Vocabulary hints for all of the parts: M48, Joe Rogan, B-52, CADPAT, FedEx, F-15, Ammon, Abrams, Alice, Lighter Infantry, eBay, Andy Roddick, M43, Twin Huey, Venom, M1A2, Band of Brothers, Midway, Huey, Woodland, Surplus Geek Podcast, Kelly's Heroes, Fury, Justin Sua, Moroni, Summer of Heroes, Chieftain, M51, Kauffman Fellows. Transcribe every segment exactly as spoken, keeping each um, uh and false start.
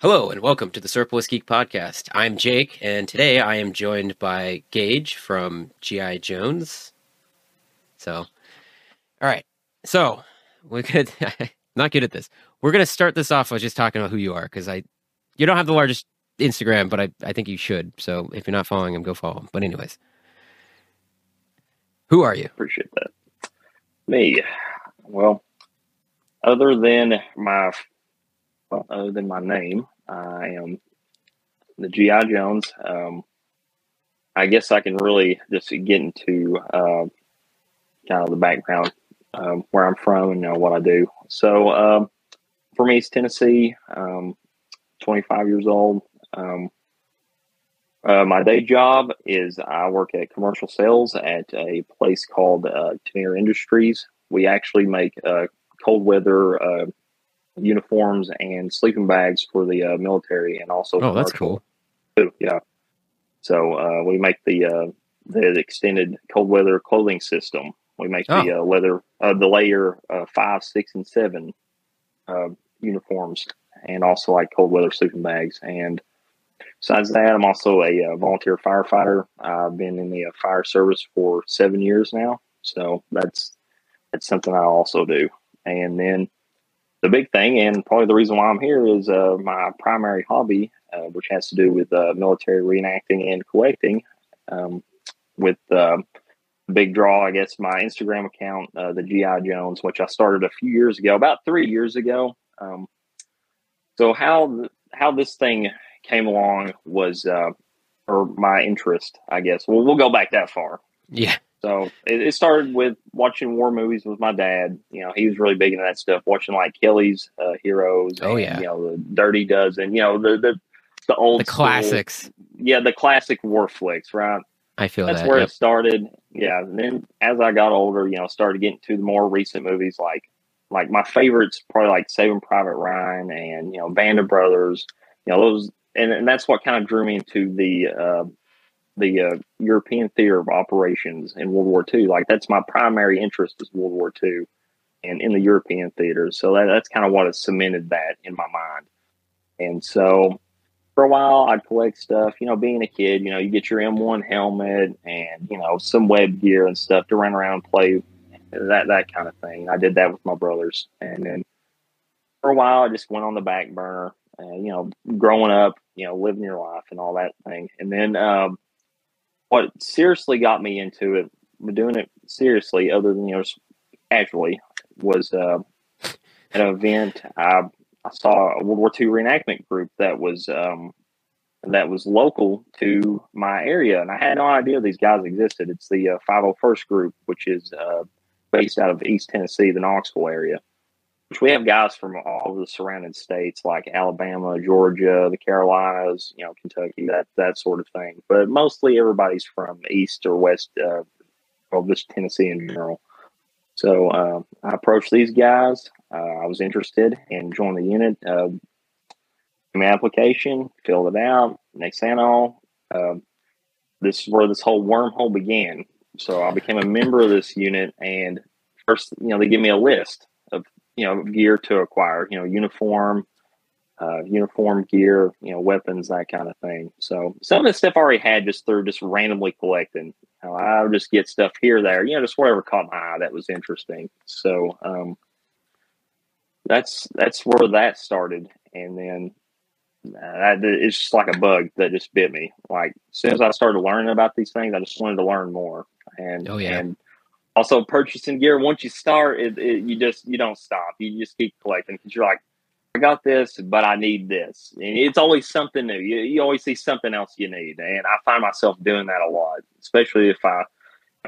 Hello and welcome to the Surplus Geek Podcast. I'm Jake, and today I am joined by Gage from G I. Jones. So, all right. So, we're gonna not good at this. We're gonna start this off by just talking about who you are, because I, you don't have the largest Instagram, but I, I think you should. So, if you're not following him, go follow him. But anyways, who are you? Appreciate that. Me, well, other than my. Well, other than my name, I am the G I. Jones. Um, I guess I can really just get into uh, kind of the background, um, where I'm from and uh, what I do. So um, from East Tennessee, um, twenty-five years old. Um, uh, my day job is I work at commercial sales at a place called uh, Tenere Industries. We actually make uh, cold weather uh uniforms and sleeping bags for the uh, military, and also oh, that's cool. Too. Yeah, so uh, we make the uh, the extended cold weather clothing system. We make oh. the uh, leather, uh, the layer uh, five, six, and seven uh, uniforms, and also like cold weather sleeping bags. And besides that, I'm also a uh, volunteer firefighter. I've been in the uh, fire service for seven years now, so that's that's something I also do. And then the big thing, and probably the reason why I'm here, is uh, my primary hobby, uh, which has to do with uh, military reenacting and collecting. Um, with uh, the big draw, I guess, my Instagram account, uh, the G I. Jones, which I started a few years ago, about three years ago. Um, so how th- how this thing came along was, uh, or my interest, I guess. Well, we'll go back that far. Yeah. So it, it started with watching war movies with my dad. You know, he was really big into that stuff, watching like Kelly's uh, Heroes. Oh, and, yeah. You know, the Dirty Dozen, you know, the the, the old the classics. School, yeah, the classic war flicks, right? I feel That's that, where yep. it started. Yeah. And then as I got older, you know, started getting to the more recent movies, like like my favorites, probably like Saving Private Ryan and, you know, Band of Brothers. You know, those. And, and that's what kind of drew me into the uh the uh, European theater of operations in World War Two. Like, that's my primary interest, is World War Two and in the European theaters. So that, that's kind of what has cemented that in my mind. And so for a while I'd collect stuff, you know, being a kid, you know, you get your M one helmet and, you know, some web gear and stuff to run around and play, that, that kind of thing. I did that with my brothers. And then for a while I just went on the back burner, uh, you know, growing up, you know, living your life and all that thing. And then, um, what seriously got me into it, doing it seriously, other than, you know, actually, was uh, at an event. I, I saw a World War Two reenactment group that was um, that was local to my area, and I had no idea these guys existed. It's the uh, five oh first group, which is uh, based out of East Tennessee, the Knoxville area, which we have guys from all the surrounding states, like Alabama, Georgia, the Carolinas, you know, Kentucky, that that sort of thing. But mostly everybody's from East or West, uh, well, just Tennessee in general. So uh, I approached these guys. Uh, I was interested and joined the unit. Uh, my application, filled it out. Next thing I know, uh, this is where this whole wormhole began. So I became a member of this unit, and first, you know, they give me a list of, you know, gear to acquire, you know, uniform, uh, uniform gear, you know, weapons, that kind of thing. So some of this stuff I already had just through just randomly collecting. You know, I would just get stuff here, there, you know, just whatever caught my eye that was interesting. So um, that's that's where that started. And then uh, that, it's just like a bug that just bit me. Like, as soon as I started learning about these things, I just wanted to learn more. And oh, yeah. And, also, purchasing gear, once you start, it, it, you just you don't stop. You just keep collecting because you're like, I got this, but I need this. And it's always something new. You, you always see something else you need. And I find myself doing that a lot, especially if I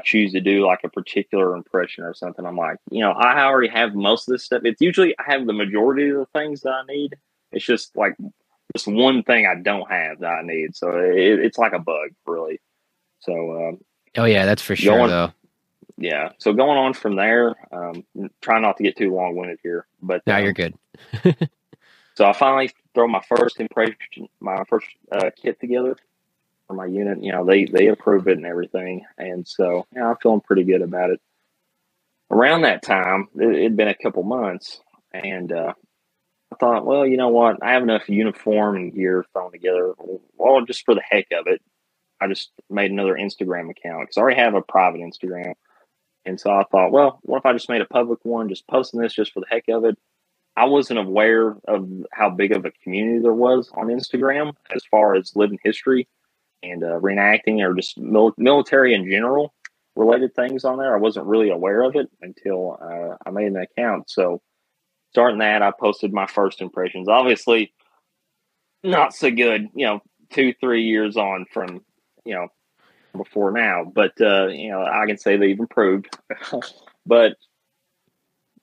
choose to do like a particular impression or something. I'm like, you know, I already have most of this stuff. It's usually I have the majority of the things that I need. It's just like just one thing I don't have that I need. So it, it's like a bug, really. So, um, oh, yeah, that's for sure, going, though. Yeah, so going on from there, um, try not to get too long-winded here. But now um, you're good. So I finally throw my first impression, my first uh, kit together for my unit. You know, they they approve it and everything, and so yeah, I'm feeling pretty good about it. Around that time, it had been a couple months, and uh, I thought, well, you know what? I have enough uniform and gear thrown together. Well, just for the heck of it, I just made another Instagram account because I already have a private Instagram. And so I thought, well, what if I just made a public one, just posting this just for the heck of it? I wasn't aware of how big of a community there was on Instagram as far as living history and uh, reenacting or just mil- military in general related things on there. I wasn't really aware of it until uh, I made an account. So starting that, I posted my first impressions. Obviously, not so good, you know, two, three years on from, you know, before now. But, uh, you know, I can say they've improved. But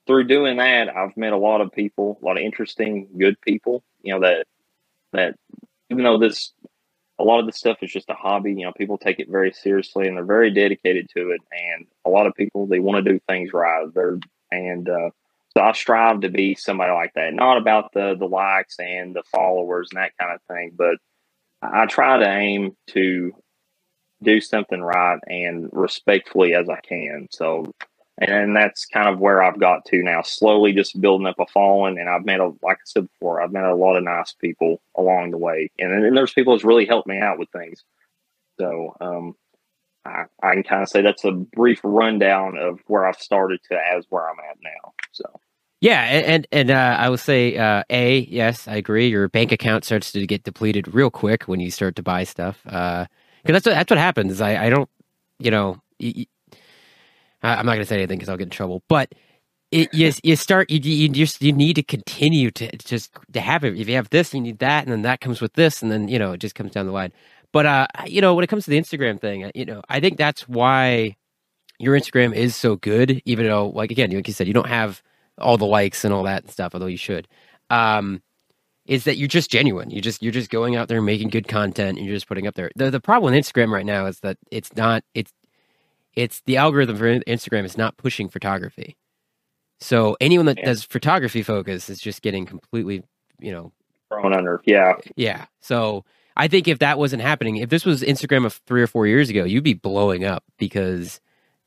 through doing that, I've met a lot of people, a lot of interesting, good people, you know, that, that even though this, a lot of this stuff is just a hobby, you know, people take it very seriously and they're very dedicated to it. And a lot of people, they want to do things right. They're, and uh, so I strive to be somebody like that, not about the, the likes and the followers and that kind of thing, but I try to aim to do something right and respectfully as I can. So, and that's kind of where I've got to now, slowly just building up a following. And I've met, a, like I said before, I've met a lot of nice people along the way. And, and there's people that's really helped me out with things. So um, I, I can kind of say that's a brief rundown of where I've started to as where I'm at now. So. Yeah, and and, and uh, I would say, uh, A, yes, I agree. Your bank account starts to get depleted real quick when you start to buy stuff. Because uh, that's, what, that's what happens. I, I don't, you know... Y- I'm not going to say anything because I'll get in trouble, but it, you, you start, you, you, just, you need to continue to just to have it. If you have this, you need that, and then that comes with this, and then, you know, it just comes down the line. But, uh, you know, when it comes to the Instagram thing, you know, I think that's why your Instagram is so good, even though, like, again, like you said, you don't have all the likes and all that stuff, although you should, um, is that you're just genuine. You just, you're just going out there making good content, and you're just putting up there. The, the problem with Instagram right now is that it's not, it's, It's the algorithm for Instagram is not pushing photography. So anyone that yeah. does photography focus is just getting completely, you know, thrown under. Yeah. Yeah. So I think if that wasn't happening, if this was Instagram of three or four years ago, you'd be blowing up because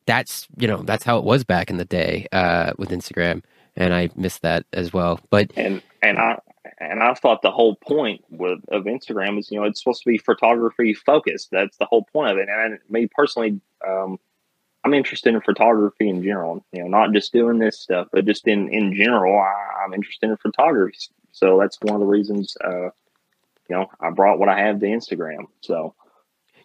that's, you know, that's how it was back in the day uh, with Instagram. And I missed that as well. But and, and I, And I thought the whole point with, of Instagram is, you know, it's supposed to be photography focused. That's the whole point of it. And I, me personally, um, I'm interested in photography in general, you know, not just doing this stuff, but just in, in general, I, I'm interested in photography. So that's one of the reasons, uh, you know, I brought what I have to Instagram. So.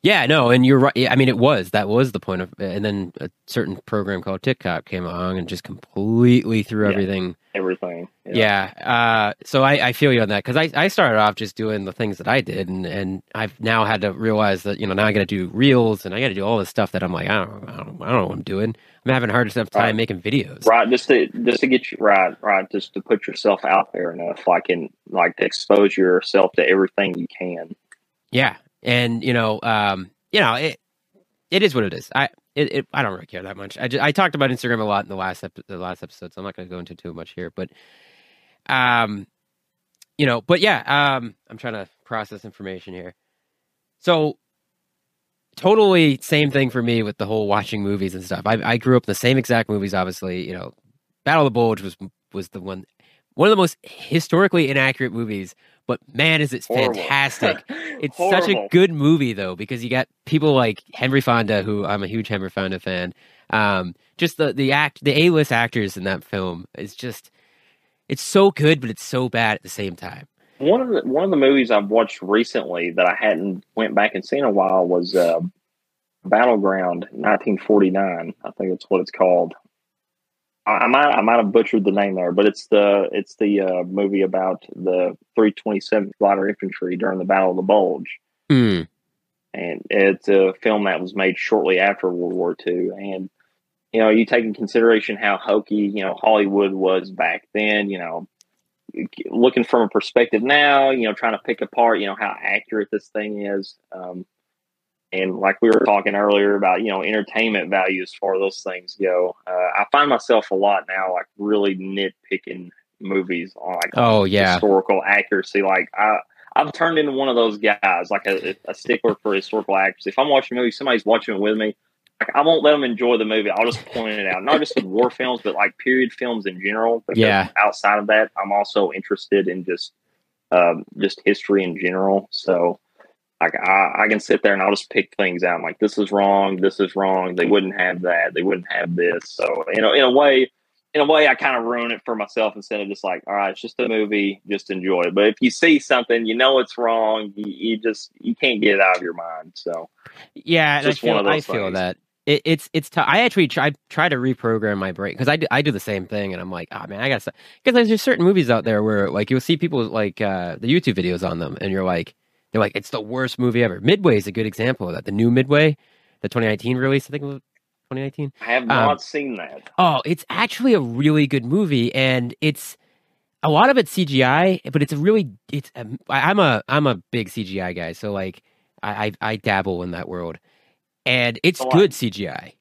Yeah, no. And you're right. I mean, it was, that was the point of, and then a certain program called TikTok came along and just completely threw yeah, everything. Everything. Yeah. yeah. Uh, so I, I feel you on that. Cause I, I started off just doing the things that I did and, and I've now had to realize that, you know, now I got to do reels and I got to do all this stuff that I'm like, I don't, I don't, I don't know what I'm doing. I'm having a hard enough time right. making videos. Right. Just to, just to get you right. Right. Just to put yourself out there enough. Like in like to expose yourself to everything you can. Yeah. And, you know, um, you know, it, it is what it is. I, it, it I don't really care that much. I just, I talked about Instagram a lot in the last, ep- the last episode, so I'm not going to go into too much here, but, um, you know, but yeah, um, I'm trying to process information here. So totally same thing for me with the whole watching movies and stuff. I, I grew up in the same exact movies, obviously, you know, Battle of the Bulge was, was the one, one of the most historically inaccurate movies. But man, is it fantastic. It's Horrible. Such a good movie, though, because you got people like Henry Fonda, who I'm a huge Henry Fonda fan. Um, just the the act, the A-list actors in that film is just, it's so good, but it's so bad at the same time. One of the one of the movies I've watched recently that I hadn't went back and seen in a while was uh, Battleground nineteen forty-nine. I think that's what it's called. I might I might have butchered the name there, but it's the it's the uh, movie about the three twenty-seventh Lighter Infantry during the Battle of the Bulge, mm. and it's a film that was made shortly after World War Two. And you know, you take in consideration how hokey you know Hollywood was back then. You know, looking from a perspective now, you know, trying to pick apart you know how accurate this thing is. Um, And like we were talking earlier about, you know, entertainment value as far as those things go. Uh, I find myself a lot now, like really nitpicking movies on like oh, yeah. historical accuracy. Like I, I've turned into one of those guys, like a, a stickler for historical accuracy. If I'm watching a movie, somebody's watching it with me. like, I won't let them enjoy the movie. I'll just point it out. Not just with war films, but like period films in general. Because yeah. outside of that, I'm also interested in just um, just history in general. So like I, I can sit there and I'll just pick things out. I'm like, this is wrong. This is wrong. They wouldn't have that. They wouldn't have this. So you know, in a way, in a way, I kind of ruin it for myself instead of just like, all right, it's just a movie. Just enjoy it. But if you see something, you know it's wrong. You, you just you can't get it out of your mind. So yeah, just I feel, one of those I feel things. that. It, it's it's tough. I actually try try to reprogram my brain because I do, I do the same thing, and I'm like, oh man, I gotta because there's certain movies out there where like you'll see people like uh, the YouTube videos on them, and you're like they're like it's the worst movie ever. Midway is a good example of that. The new Midway, the twenty nineteen release, I think it was twenty nineteen. I have not um, seen that. Oh, it's actually a really good movie, and it's a lot of it's C G I, but it's a really it's a, I'm a I'm a big C G I guy, so like I I, I dabble in that world. And it's good C G I.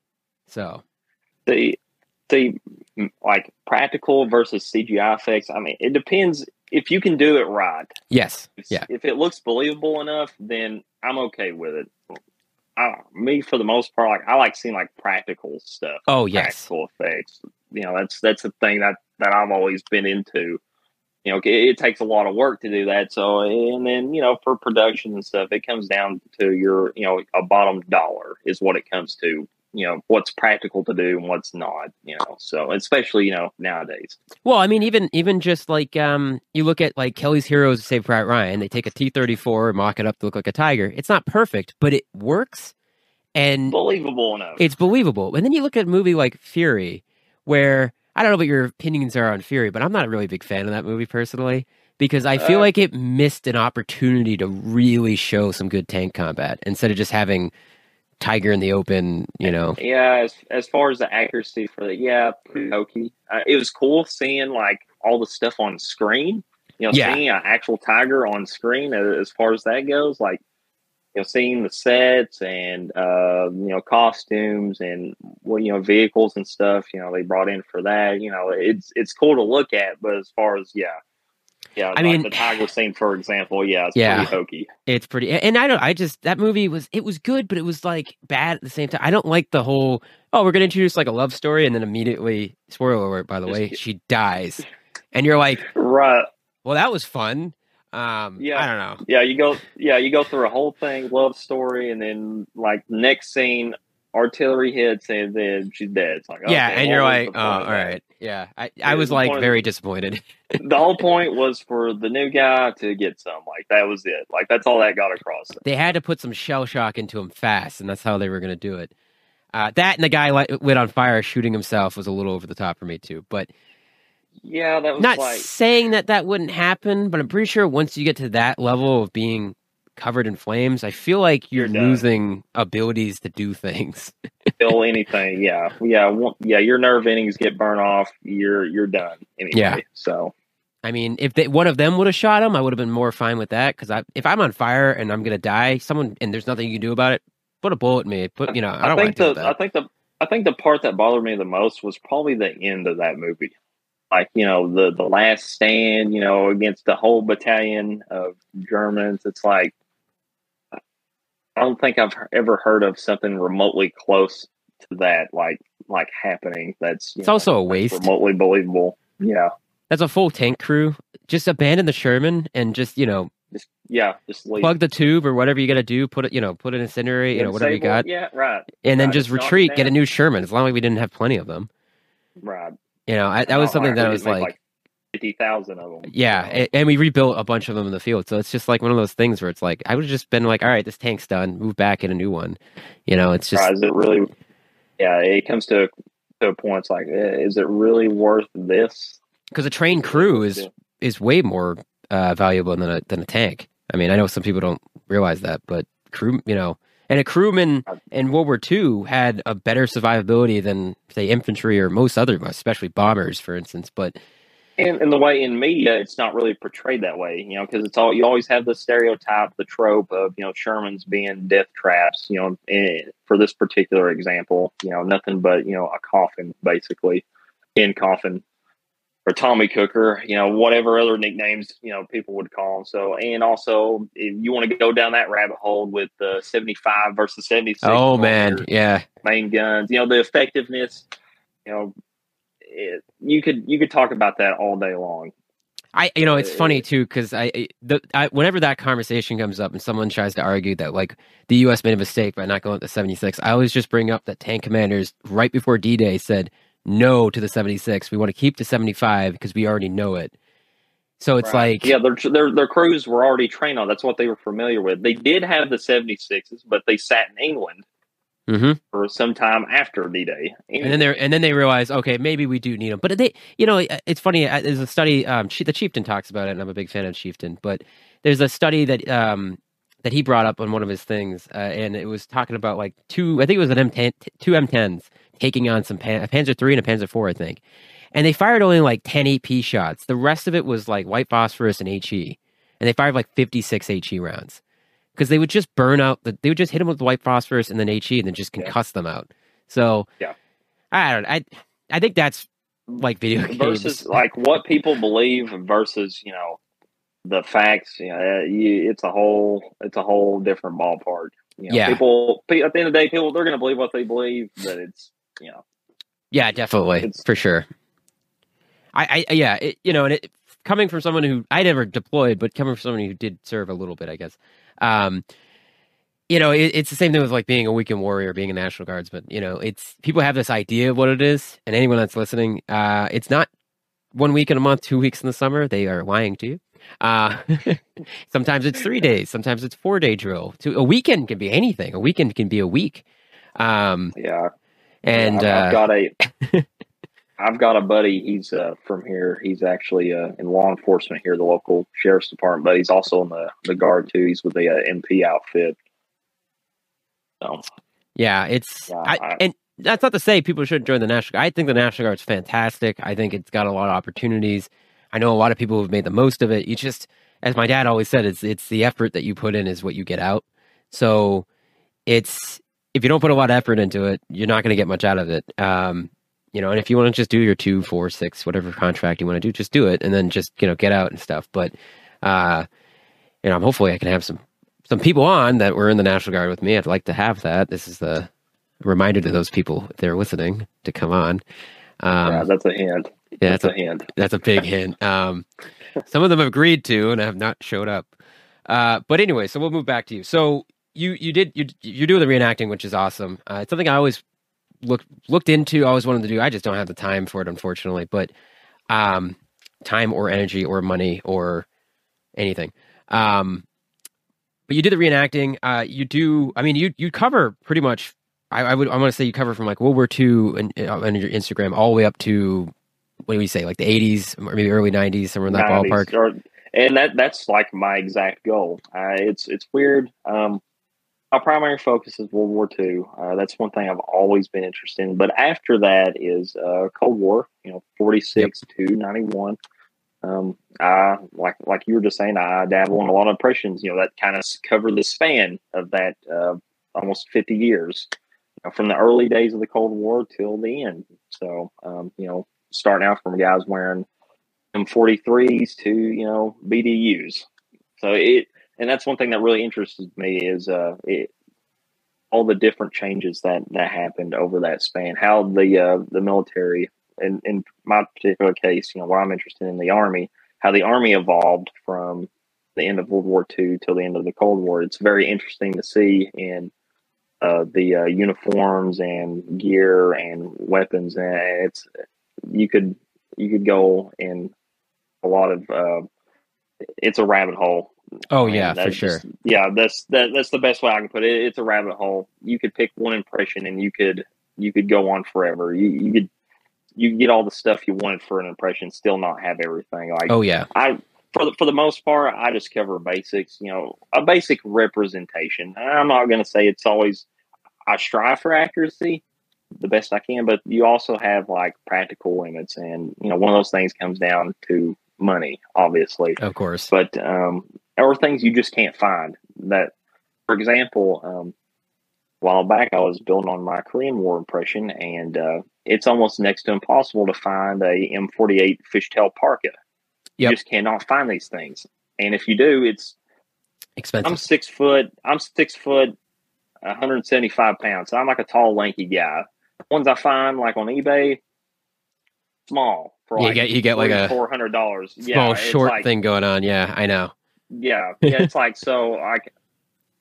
So the the like practical versus C G I effects. I mean, it depends if you can do it right. Yes. If, yeah. If it looks believable enough, then I'm okay with it. I, me for the most part, like I like seeing like practical stuff. Oh yes. Practical effects. You know, that's that's the thing that that I've always been into. You know, it, it takes a lot of work to do that. So, and then, you know, for production and stuff, it comes down to your, you know, a bottom dollar is what it comes to, you know, what's practical to do and what's not, you know, so especially, you know, nowadays. Well, I mean, even, even just like, um, you look at like Kelly's Heroes, Saved Private Ryan, they take a T thirty-four and mock it up to look like a tiger. It's not perfect, but it works and believable enough. It's believable. And then you look at a movie like Fury where, I don't know what your opinions are on Fury, but I'm not a really big fan of that movie personally because I feel uh, like it missed an opportunity to really show some good tank combat instead of just having Tiger in the open, you know. Yeah, as as far as the accuracy for the, yeah, pretty hokey. Uh, it was cool seeing, like, all the stuff on screen. You know, yeah. seeing an actual Tiger on screen as far as that goes, like, you know, seeing the sets and, uh, you know, costumes and, well, you know, vehicles and stuff, you know, they brought in for that, you know, it's, it's cool to look at, but as far as, yeah. Yeah. I like mean, the Tiger scene, for example. Yeah. It's yeah, pretty hokey. It's pretty. And I don't, I just, that movie was, it was good, but it was like bad at the same time. I don't like the whole, oh, we're going to introduce like a love story. And then immediately, spoiler alert, by the way, she dies. And you're like, right. Well, that was fun. Um, yeah, I don't know. Yeah, you go. Yeah, you go through a whole thing, love story, and then like next scene, artillery hits, and then she's dead. It's like okay, yeah, and you're like, oh, all right, yeah. I, I was like very disappointed. The whole point was for the new guy to get some. Like that was it. Like that's all that got across. They had to put some shell shock into him fast, and that's how they were going to do it. Uh, that and the guy like, lit on fire shooting himself was a little over the top for me too, but. Yeah, that was not like, saying that that wouldn't happen, but I'm pretty sure once you get to that level of being covered in flames, I feel like you're, you're losing abilities to do things. Feel anything, yeah, yeah, yeah. Your nerve endings get burnt off. You're you're done. Anyway, yeah. So, I mean, if they, one of them would have shot him, I would have been more fine with that because I, if I'm on fire and I'm gonna die, someone and there's nothing you can do about it, put a bullet in me. Put you know, I don't I think the, that. I think the I think the part that bothered me the most was probably the end of that movie. Like, you know, the, the last stand, you know, against the whole battalion of Germans. It's like, I don't think I've ever heard of something remotely close to that, like, like happening. That's It's know, also a waste. Remotely believable. Yeah. That's a full tank crew. Just abandon the Sherman and just, you know, just, yeah, just leave. Plug the tube or whatever you got to do. Put it, you know, put an incendiary, you know, whatever you got. Yeah, right. And then right. just retreat, get a new Sherman. As long as we didn't have plenty of them. Right. You know, I, that was something that I was like, like fifty thousand of them. Yeah, and, and we rebuilt a bunch of them in the field. So it's just like one of those things where it's like, I would have just been like, all right, this tank's done. Move back in a new one. You know, it's just... Is it really... Yeah, it comes to, to a point, it's like, is it really worth this? Because a trained crew is yeah. is way more uh, valuable than a, than a tank. I mean, I know some people don't realize that, but crew, you know... And a crewman in World War Two had a better survivability than, say, infantry or most other of us, especially bombers, for instance. But and, and the way in media, it's not really portrayed that way, you know, because it's all you always have the stereotype, the trope of, you know, Shermans being death traps, you know, and for this particular example, you know, nothing but, you know, a coffin, basically, in coffin. or Tommy Cooker, you know, whatever other nicknames, you know, people would call him. So, and also if you want to go down that rabbit hole with the uh, seventy-five versus seventy-six. Oh man. Yeah. Main guns, you know, the effectiveness, you know, it, you could, you could talk about that all day long. I, you know, it's funny too, because I, the, I, whenever that conversation comes up and someone tries to argue that like the U S made a mistake by not going with the seventy-six, I always just bring up that tank commanders right before D-Day said no to the seventy-six. We want to keep the seventy-five because we already know it. So it's right. like yeah, their their their crews were already trained on. That's what they were familiar with. They did have the seventy-sixes, but they sat in England mm-hmm. for some time after D-Day, anyway. and then they and then they realized, okay, maybe we do need them. But they, you know, it's funny. There's a study. Um, the Chieftain talks about it, and I'm a big fan of Chieftain. But there's a study that um that he brought up on one of his things, uh, and it was talking about like two. I think it was an M ten, two M tens taking on some pan, a Panzer three and a Panzer four, I think. And they fired only like ten A P shots. The rest of it was like white phosphorus and H E. And they fired like fifty-six H E rounds. Because they would just burn out. The, they would just hit them with white phosphorus and then H E and then just concuss yeah. them out. So, yeah. I don't know. I, I think that's like video games. Versus like what people believe versus, you know, the facts. You know, you, it's, a whole, it's a whole different ballpark. You know, yeah. People, at the end of the day, people, they're going to believe what they believe. But it's, you know. Yeah, definitely. It's, for sure. I, I yeah, it, you know, and it, coming from someone who I never deployed, but coming from someone who did serve a little bit, I guess, um, you know, it, it's the same thing with like being a weekend warrior, being a National Guardsman. You know, it's people have this idea of what it is, and anyone that's listening, uh, it's not one week in a month, two weeks in the summer. They are lying to you. Uh, sometimes it's three days, sometimes it's four day drill. To, a weekend can be anything. A weekend can be a week. Um, yeah, and yeah, I've, uh, I've got a. I've got a buddy, he's uh, from here. He's actually uh, in law enforcement here, the local sheriff's department, but he's also in the, the guard, too. He's with the uh, M P outfit. So, yeah, it's... Yeah, I, I, and that's not to say people shouldn't join the National Guard. I think the National Guard's fantastic. I think it's got a lot of opportunities. I know a lot of people who've made the most of it. You just, as my dad always said, it's it's the effort that you put in is what you get out. So, it's... If you don't put a lot of effort into it, you're not going to get much out of it. Um... You know, and if you want to just do your two, four, six, whatever contract you want to do, just do it, and then just you know get out and stuff. But uh, you know, hopefully I can have some some people on that were in the National Guard with me. I'd like to have that. This is a reminder to those people if they're listening to come on. Um, yeah, that's a hint. Yeah, that's, that's a, a hint. That's a big hint. Um, some of them have agreed to, and have not showed up. Uh, but anyway, so we'll move back to you. So you you did you you're doing the reenacting, which is awesome. Uh, it's something I always. Looked looked into. I always wanted to do. I just don't have the time for it, unfortunately. But um, time or energy or money or anything. Um, but you did the reenacting. Uh, you do. I mean, you you cover pretty much. I, I would. I want to say you cover from like World War Two and, and on your Instagram all the way up to what do we say, like the eighties or maybe early nineties, somewhere in that nineties, ballpark. Or, and that that's like my exact goal. Uh, it's it's weird. Um, My primary focus is World War Two. Uh, that's one thing I've always been interested in. But after that is uh, Cold War. You know, forty-six yep. to ninety-one. Um, I like like you were just saying. I dabble in a lot of operations. You know, that kind of covered the span of that uh, almost fifty years, you know, from the early days of the Cold War till the end. So um, you know, starting out from guys wearing M forty-threes to you know B D Us. So it. And that's one thing that really interested me is uh, it, all the different changes that, that happened over that span. How the uh, the military, in, in my particular case, you know, why I'm interested in the Army, how the Army evolved from the end of World War Two till the end of the Cold War. It's very interesting to see in uh, the uh, uniforms and gear and weapons. And it's you could you could go in a lot of. Uh, it's a rabbit hole. Oh yeah, for sure. Just, yeah, that's that, that's the best way I can put it. It's a rabbit hole. You could pick one impression, and you could you could go on forever. You you could you could get all the stuff you wanted for an impression, still not have everything. Like oh yeah, I for the for the most part, I just cover basics. You know, a basic representation. I'm not going to say it's always. I strive for accuracy the best I can, but you also have like practical limits, and you know one of those things comes down to money, obviously, of course, but um. Or things you just can't find. That, for example, um, while back, I was building on my Korean War impression, and uh, it's almost next to impossible to find a M forty-eight fishtail parka. Yep. You just cannot find these things, and if you do, it's expensive. I'm six foot. I'm six foot, one hundred seventy-five pounds. So I'm like a tall, lanky guy. The ones I find like on eBay, small for like you get, you get like a four hundred dollars. Small yeah, short like, thing going on. Yeah, I know. Yeah, yeah. It's like so. I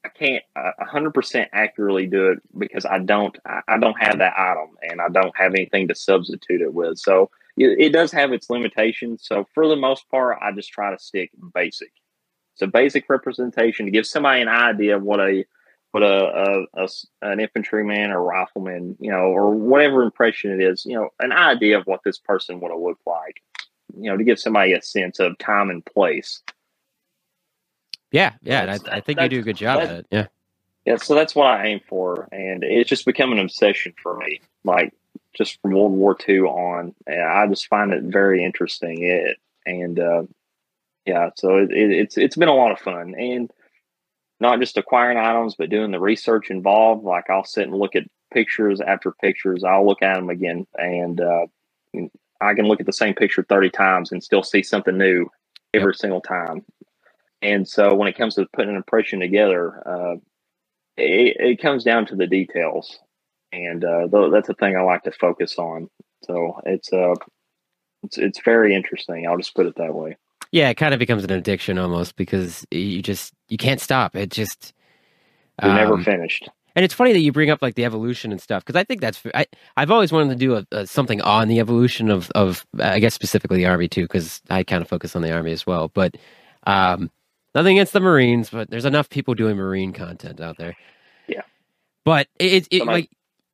I can't a hundred percent accurately do it because I don't I, I don't have that item and I don't have anything to substitute it with. So it, it does have its limitations. So for the most part, I just try to stick basic. It's a basic representation to give somebody an idea of what a what a, a, a an infantryman or rifleman, you know, or whatever impression it is, you know, an idea of what this person would have looked like, you know, to give somebody a sense of time and place. Yeah, yeah, that's, I, I think you do a good job that, at it. Yeah, yeah. So that's what I aim for, and it's just become an obsession for me. Like just from World War Two on, and I just find it very interesting. It and uh, yeah, so it, it, it's it's been a lot of fun, and not just acquiring items, but doing the research involved. Like I'll sit and look at pictures after pictures. I'll look at them again, and uh, I can look at the same picture thirty times and still see something new every yep. single time. And so when it comes to putting an impression together, uh, it, it comes down to the details. And uh, that's the thing I like to focus on. So it's, uh, it's it's very interesting. I'll just put it that way. Yeah, it kind of becomes an addiction almost because you just you can't stop. It just... You're um, never finished. And it's funny that you bring up like the evolution and stuff because I think that's... I, I've always wanted to do a, a, something on the evolution of, of, I guess, specifically the Army too because I kind of focus on the Army as well. But... Um, nothing against the Marines, but there's enough people doing Marine content out there. Yeah. But it, it, it, like,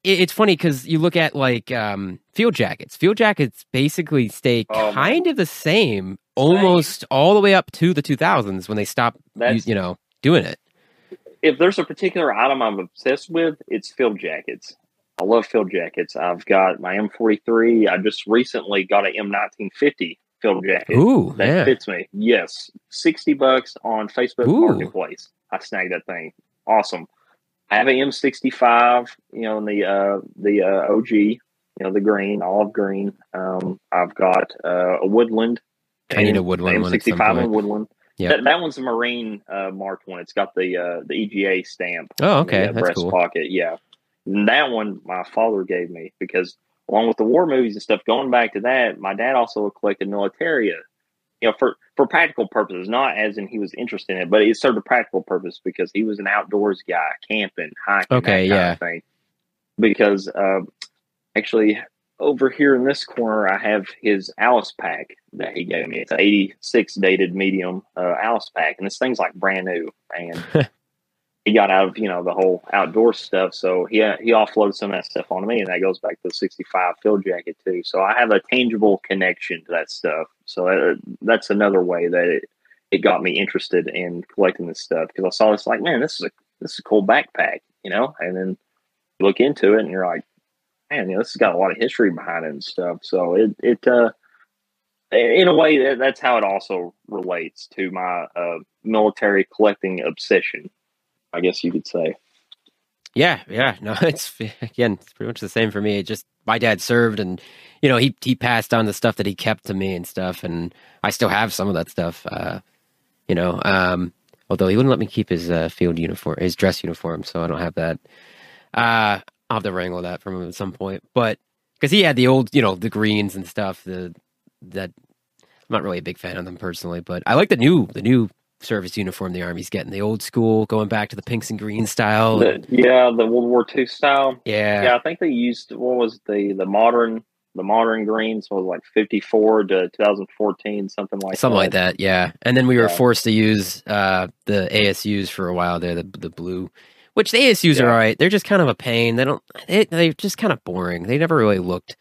it, it's funny because you look at like um, field jackets. Field jackets basically stay um, kind of the same almost same. all the way up to the two thousands when they stopped, you, you know, doing it. If there's a particular item I'm obsessed with, it's field jackets. I love field jackets. I've got my M forty-three. I just recently got an M nineteen fifty. Field jacket. Ooh, that yeah. fits me. Yes, sixty bucks on Facebook Ooh. Marketplace. I snagged that thing. Awesome. I have an M sixty-five. You know, in the uh, the uh, O G. You know, the green, olive green. Um, I've got uh, a Woodland. I need a Woodland. M sixty-five and Woodland. Yeah, that, that one's a Marine uh, marked one. It's got the uh, the E G A stamp. Oh, okay, the, uh, that's breast cool. pocket. Yeah, and that one my father gave me because. Along with the war movies and stuff, going back to that, my dad also collected militaria, you know, for, for practical purposes, not as in he was interested in it, but it served a practical purpose because he was an outdoors guy, camping, hiking, okay, that yeah. kind of thing. Because uh, actually, over here in this corner, I have his Alice pack that he gave me. It's an eighty-six dated medium uh, Alice pack, and this thing's like brand new, and he got out of, you know, the whole outdoor stuff. So he, he offloaded some of that stuff onto me, and that goes back to the sixty-five field jacket too. So I have a tangible connection to that stuff. So that, that's another way that it, it got me interested in collecting this stuff. Cause I saw this like, man, this is a, this is a cool backpack, you know, and then you look into it and you're like, man, you know, this has got a lot of history behind it and stuff. So it, it, uh, in a way that's how it also relates to my, uh, military collecting obsession. I guess you could say. Yeah, yeah. No, it's, again, it's pretty much the same for me. It just, my dad served and, you know, he he passed on the stuff that he kept to me and stuff, and I still have some of that stuff, uh, you know, um, although he wouldn't let me keep his uh, field uniform, his dress uniform, so I don't have that. Uh, I'll have to wrangle that from him at some point, but, because he had the old, you know, the greens and stuff, the that, I'm not really a big fan of them personally, but I like the new, the new, service uniform the Army's getting, the old school, going back to the pinks and green style. The, yeah, the World War Two style. Yeah, yeah. I think they used what was the the modern the modern greens was like fifty-four to two thousand fourteen, something like something that. like that. Yeah, and then we yeah. were forced to use uh, the A S Us for a while there, the the blue, which the A S Us yeah. are all right. They're just kind of a pain. They don't. They, they're just kind of boring. They never really looked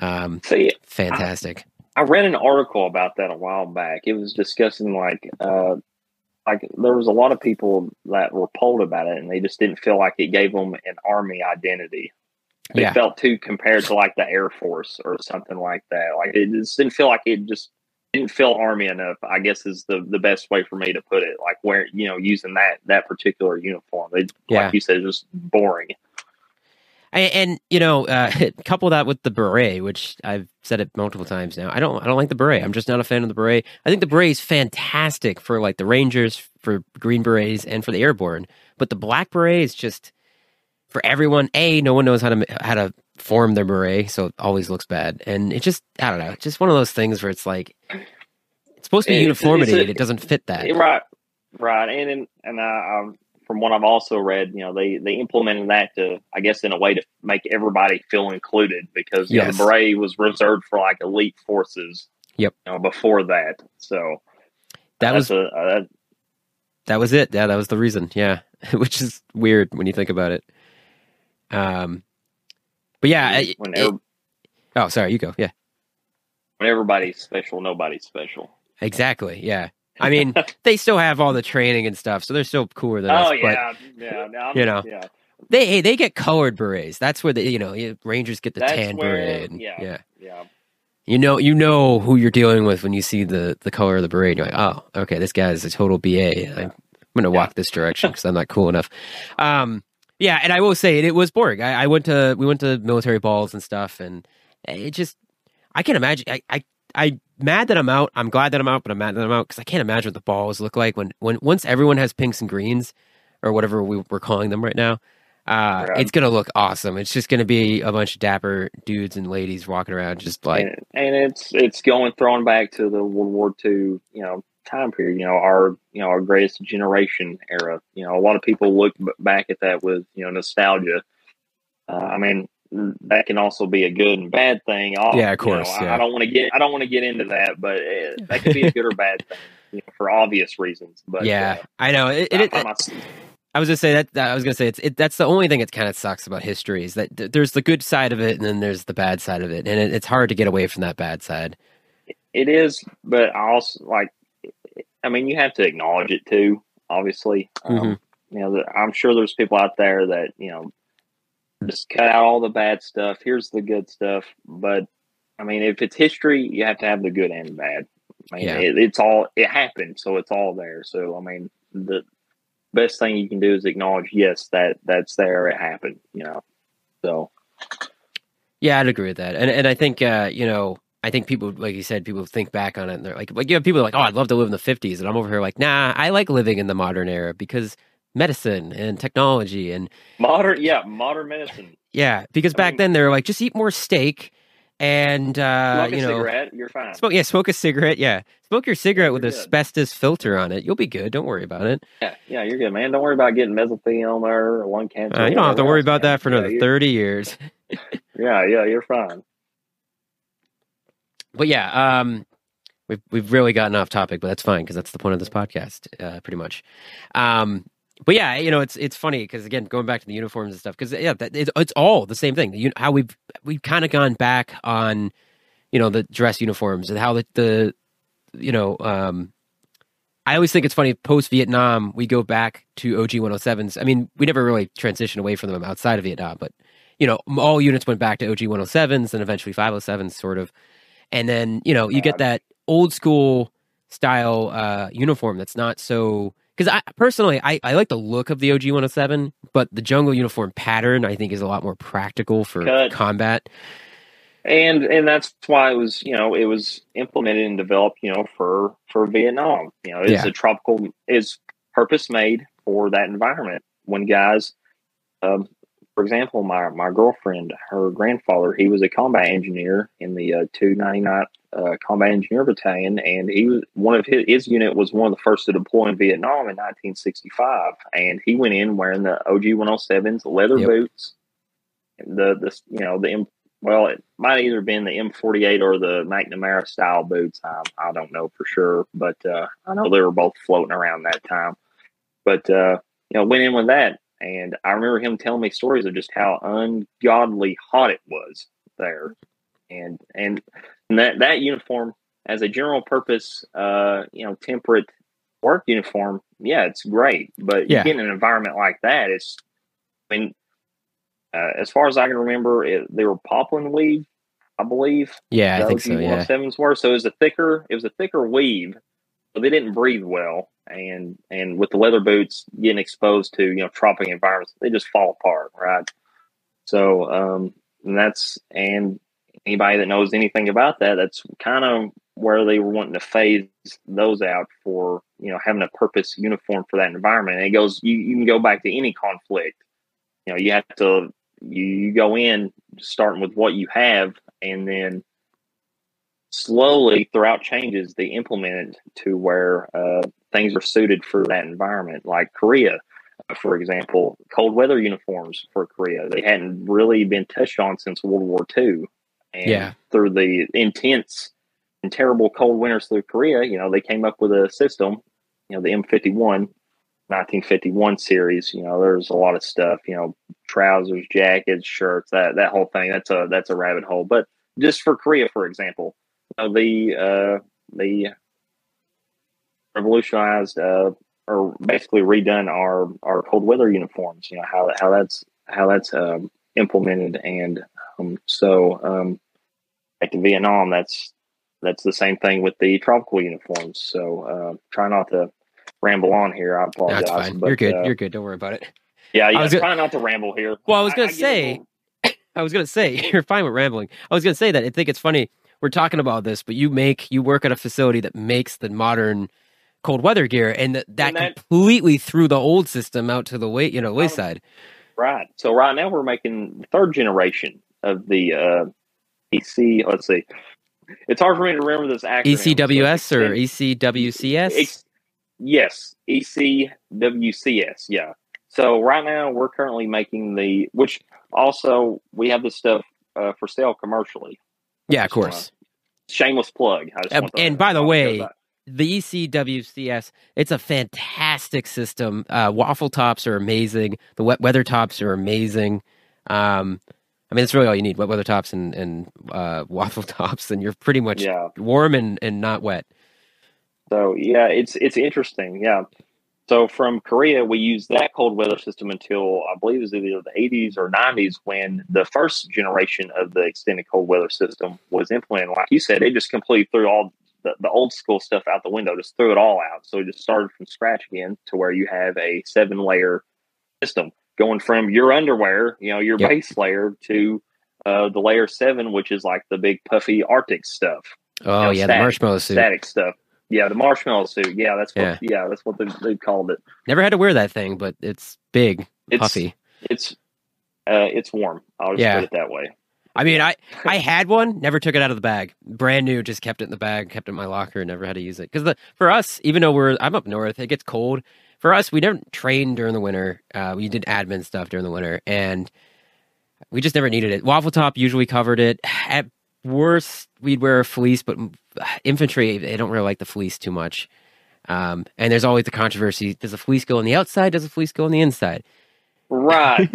um, See, fantastic. I, I read an article about that a while back. It was discussing like. Uh, Like there was a lot of people that were polled about it, and they just didn't feel like it gave them an Army identity. They yeah. felt too compared to like the Air Force or something like that. Like it just didn't feel like it just didn't feel Army enough, I guess is the, the best way for me to put it. Like where, you know, using that, that particular uniform, they, yeah. like you said, just boring. And, and you know, uh, couple that with the beret, which I've said it multiple times now. I don't, I don't like the beret. I'm just not a fan of the beret. I think the beret is fantastic for like the Rangers, for Green Berets, and for the Airborne. But the black beret is just for everyone. A, no one knows how to how to form their beret, so it always looks bad. And it just, I don't know, it's just one of those things where it's like it's supposed to be it, uniformity, a, and it doesn't fit that. Right, right, and and, and uh, I'm. From what I've also read, you know, they, they implemented that to, I guess, in a way to make everybody feel included, because you yes. know, the beret was reserved for like elite forces. Yep. You know, before that, so that was a, uh, that was it. Yeah, that was the reason. Yeah, which is weird when you think about it. Um, but yeah. When it, every, oh, sorry, you go. Yeah. When everybody's special, nobody's special. Exactly. Yeah. I mean, they still have all the training and stuff, so they're still cooler than us. Oh, yeah, but, yeah. No, you know, yeah. They hey, they get colored berets. That's where the you know Rangers get the That's tan where, beret. And, yeah, yeah, yeah. You know, you know who you're dealing with when you see the, the color of the beret. You're like, oh, okay, this guy is a total B A. Yeah. I'm, I'm gonna walk yeah. this direction because I'm not cool enough. Um, yeah, and I will say it, it was boring. I, I went to we went to military balls and stuff, and it just I can't imagine. I I. I mad that I'm out. I'm glad that I'm out, but I'm mad that I'm out because I can't imagine what the balls look like when, when once everyone has pinks and greens or whatever we, we're calling them right now. Uh, yeah. It's going to look awesome. It's just going to be a bunch of dapper dudes and ladies walking around just like... And, and it's it's going thrown back to the World War Two, you know, time period, you know, our you know our greatest generation era. You know, a lot of people look back at that with, you know, nostalgia. Uh, I mean... That can also be a good and bad thing. All, yeah, of course. You know, yeah. I, I don't want to get I don't want to get into that, but it, that could be a good or bad thing, you know, for obvious reasons. But yeah, uh, I know. It, it, I, it, I was gonna say that. I was gonna say it's it, that's the only thing that kind of sucks about history is that th- there's the good side of it and then there's the bad side of it, and it, it's hard to get away from that bad side. It is, but I also like. I mean, you have to acknowledge it too. Obviously, mm-hmm. um, you know, I'm sure there's people out there that you know. Just cut out all the bad stuff. Here's the good stuff. But I mean, if it's history, you have to have the good and the bad. I mean, yeah. it, it's all it happened, so it's all there. So I mean, the best thing you can do is acknowledge, yes, that that's there. It happened, you know. So yeah, I'd agree with that. And and I think uh, you know, I think people, like you said, people think back on it and they're like, like you know, people are like, oh, I'd love to live in the fifties, and I'm over here like, nah, I like living in the modern era because. Medicine and technology and modern yeah modern medicine yeah because I back mean, then they were like just eat more steak and uh smoke you know a cigarette, you're fine smoke yeah smoke a cigarette yeah smoke your cigarette you're with an asbestos filter on it, you'll be good, don't worry about it. Yeah yeah you're good, man, don't worry about getting mesothelioma or lung cancer. Uh, you don't have to worry about that for another yeah, thirty years. yeah yeah you're fine. But yeah, um we've, we've really gotten off topic, but that's fine because that's the point of this podcast, uh pretty much. um But yeah, you know, it's it's funny because, again, going back to the uniforms and stuff, because, yeah, that, it's, it's all the same thing. You, how we've we've kind of gone back on, you know, the dress uniforms and how the, the you know, um, I always think it's funny, post-Vietnam, we go back to O G one oh sevens. I mean, we never really transitioned away from them outside of Vietnam, but, you know, all units went back to O G one oh sevens and eventually five oh sevens, sort of. And then, you know, you get that old-school style uh, uniform that's not so... Because I personally, I, I like the look of the O G one oh seven, but the jungle uniform pattern, I think, is a lot more practical for Cut. combat. And and that's why it was, you know, it was implemented and developed, you know, for, for Vietnam. You know, it's yeah. a tropical, it's purpose-made for that environment. When guys, um, for example, my, my girlfriend, her grandfather, he was a combat engineer in the uh, two ninety-nine Uh, Combat Engineer Battalion, and he was one of his, his unit was one of the first to deploy in Vietnam in nineteen sixty-five, and he went in wearing the O G one oh sevens, leather yep. boots, the the you know the M, well it might either been the M forty-eight or the McNamara style boots. I, I don't know for sure, but uh, I know they were both floating around that time. But uh, you know, went in with that, and I remember him telling me stories of just how ungodly hot it was there, and and. And that, that uniform, as a general purpose, uh, you know, temperate work uniform, yeah, it's great. But yeah. you get in an environment like that, it's, I mean, uh, as far as I can remember, it, they were poplin weave, I believe. Yeah, I think so, yeah. one oh sevens were, so it was a thicker, it was a thicker weave, but they didn't breathe well. And, and with the leather boots getting exposed to, you know, tropical environments, they just fall apart, right? So um, and that's and anybody that knows anything about that, that's kind of where they were wanting to phase those out for, you know, having a purpose uniform for that environment. And it goes, you, you can go back to any conflict. You know, you have to, you, you go in starting with what you have, and then slowly throughout changes, they implemented to where uh, things are suited for that environment. Like Korea, for example, cold weather uniforms for Korea, they hadn't really been touched on since World War Two. And yeah. through the intense and terrible cold winters through Korea, you know, they came up with a system, you know, the M fifty-one, nineteen fifty-one series. You know, there's a lot of stuff, you know, trousers, jackets, shirts, that, that whole thing. That's a, that's a rabbit hole. But just for Korea, for example, you know, the, uh, the revolutionized, uh, or basically redone our, our cold weather uniforms, you know, how, how that's, how that's, um, implemented. And, um, so, um, back to Vietnam, that's, that's the same thing with the tropical uniforms. So, uh, try not to ramble on here. I apologize. No, it's fine. But, you're good. Uh, you're good. Don't worry about it. Yeah. yeah I was gonna, try not to ramble here. Well, I was going to say, I was going to say, you're fine with rambling. I was going to say that I think it's funny. We're talking about this, but you make, you work at a facility that makes the modern cold weather gear, and th- that, and that completely threw the old system out to the way, you know, wayside. Right. So right now we're making the third generation of the, uh, E C, let's see. It's hard for me to remember this acronym. E C W S or E C W C S? Ex- yes, E C W C S, yeah. So right now we're currently making the, which also we have this stuff uh, for sale commercially. Yeah, of course. A shameless plug. I just uh, want to, and by the way, the E C W C S, it's a fantastic system. Uh, waffle tops are amazing. The wet weather tops are amazing. Um I mean, that's really all you need, wet weather tops and, and uh, waffle tops, and you're pretty much yeah. warm and, and not wet. So, yeah, it's it's interesting, yeah. So, from Korea, we used that cold weather system until, I believe it was either the eighties or nineties, when the first generation of the extended cold weather system was implemented. Like you said, they just completely threw all the, the old school stuff out the window, just threw it all out. So, it just started from scratch again to where you have a seven-layer system, going from your underwear, you know, your yep. base layer to uh, the layer seven, which is like the big puffy Arctic stuff. Oh, you know, yeah, static, the marshmallow suit. Static stuff. Yeah, the marshmallow suit. Yeah, that's what, yeah. Yeah, that's what they, they called it. Never had to wear that thing, but it's big, it's, puffy. It's uh, it's warm. I'll just yeah. put it that way. I mean, I, I had one, never took it out of the bag. Brand new, just kept it in the bag, kept it in my locker, never had to use it. Because for us, even though we're I'm up north, it gets cold. For us, we never trained during the winter. Uh, we did admin stuff during the winter, and we just never needed it. Waffle top usually covered it. At worst, we'd wear a fleece, but infantry, they don't really like the fleece too much. Um, and there's always the controversy. Does a fleece go on the outside? Does a fleece go on the inside? Right.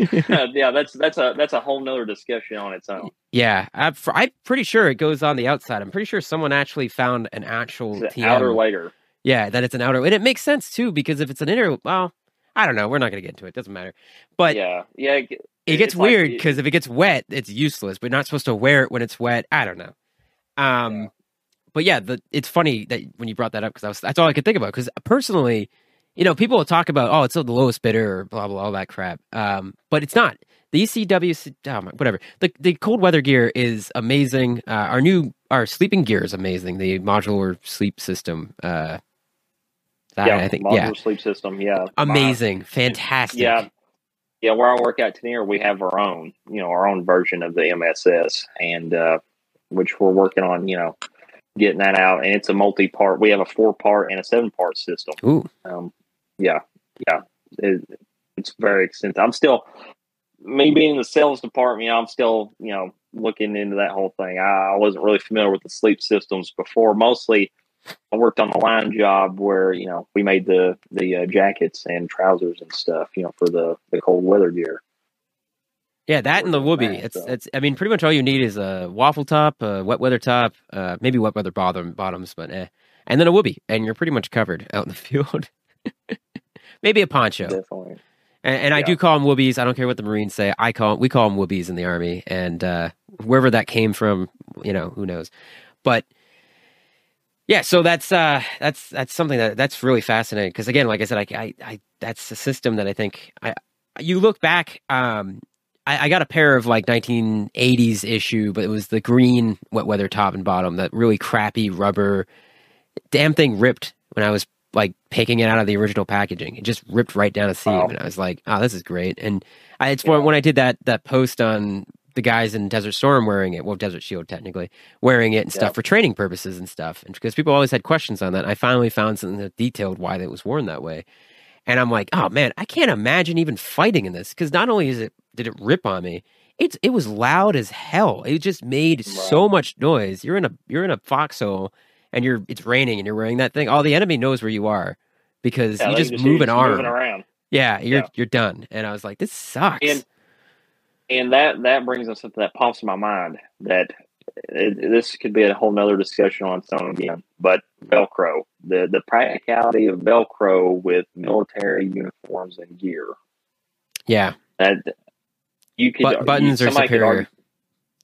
yeah, that's that's a that's a whole nother discussion on its own. Yeah, I'm, I'm pretty sure it goes on the outside. I'm pretty sure someone actually found an actual it's an T M. Outer layer. Yeah, that it's an outer, and it makes sense too, because if it's an inner, well, I don't know. We're not going to get into it. It doesn't matter. But yeah, yeah, it, it gets weird because like, if it gets wet, it's useless. We're not supposed to wear it when it's wet. I don't know. Um, yeah. But yeah, the, it's funny that when you brought that up, because I was that's all I could think about. Because personally, you know, people will talk about oh, it's the lowest bidder or blah blah all that crap. Um, but it's not. The E C W, oh my, whatever. The the cold weather gear is amazing. Uh, our new our sleeping gear is amazing. The modular sleep system. Uh, That, yeah, I think, modular yeah. sleep system, yeah. Amazing, my, fantastic. Yeah, yeah. Where I work out here, we have our own, you know, our own version of the M S S, and uh, which we're working on, you know, getting that out. And it's a multi-part. We have a four-part and a seven-part system. Ooh. Um, yeah, yeah. It, it's very extensive. I'm still, me being in the sales department, I'm still, you know, looking into that whole thing. I, I wasn't really familiar with the sleep systems before, mostly. I worked on the line job where, you know, we made the, the uh, jackets and trousers and stuff, you know, for the, the cold weather gear. Yeah, that and the Whoobie. It's, it's, I mean, pretty much all you need is a waffle top, a wet weather top, uh, maybe wet weather bottom, bottoms, but eh. And then a Whoobie, and you're pretty much covered out in the field. Maybe a poncho. Definitely. And, and yeah. I do call them Whoobies. I don't care what the Marines say. I call we call them Whoobies in the Army, and uh, wherever that came from, you know, who knows. But... yeah, so that's uh, that's that's something that that's really fascinating because again, like I said, I, I, I that's a system that I think I you look back um, I, I got a pair of like nineteen eighties issue, but it was the green wet weather top and bottom, that really crappy rubber. Damn thing ripped when I was like picking it out of the original packaging. It just ripped right down a seam. Wow. And I was like, oh, this is great. And I, it's yeah. when I did that that post on the guys in Desert Storm wearing it, well, Desert Shield technically, wearing it and stuff yeah. for training purposes and stuff. And because people always had questions on that, I finally found something that detailed why that was worn that way. And I'm like, oh man, I can't imagine even fighting in this, because not only is it did it rip on me, it's it was loud as hell. It just made right. so much noise. You're in a you're in a foxhole and you're it's raining and you're wearing that thing. All oh, the enemy knows where you are, because yeah, you, just you just move an arm around. Yeah, you're yeah. you're done. And I was like, this sucks. And, and that that brings us up to that pumps my mind that it, this could be a whole nother discussion on its own again. But Velcro, the the practicality of Velcro with military uniforms and gear. Yeah, that you could but, buttons you, are superior. Argue,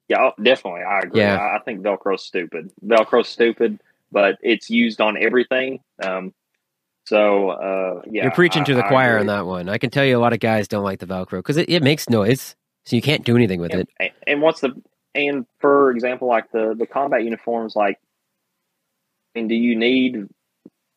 yeah, definitely, I agree. Yeah. I, I think Velcro's stupid. Velcro's stupid, but it's used on everything. Um, so uh, yeah, you're preaching I, to the I choir agree. on that one. I can tell you, a lot of guys don't like the Velcro because it, it makes noise, so you can't do anything with and, it. And what's the and for example, like the the combat uniforms, like, I mean, do you need?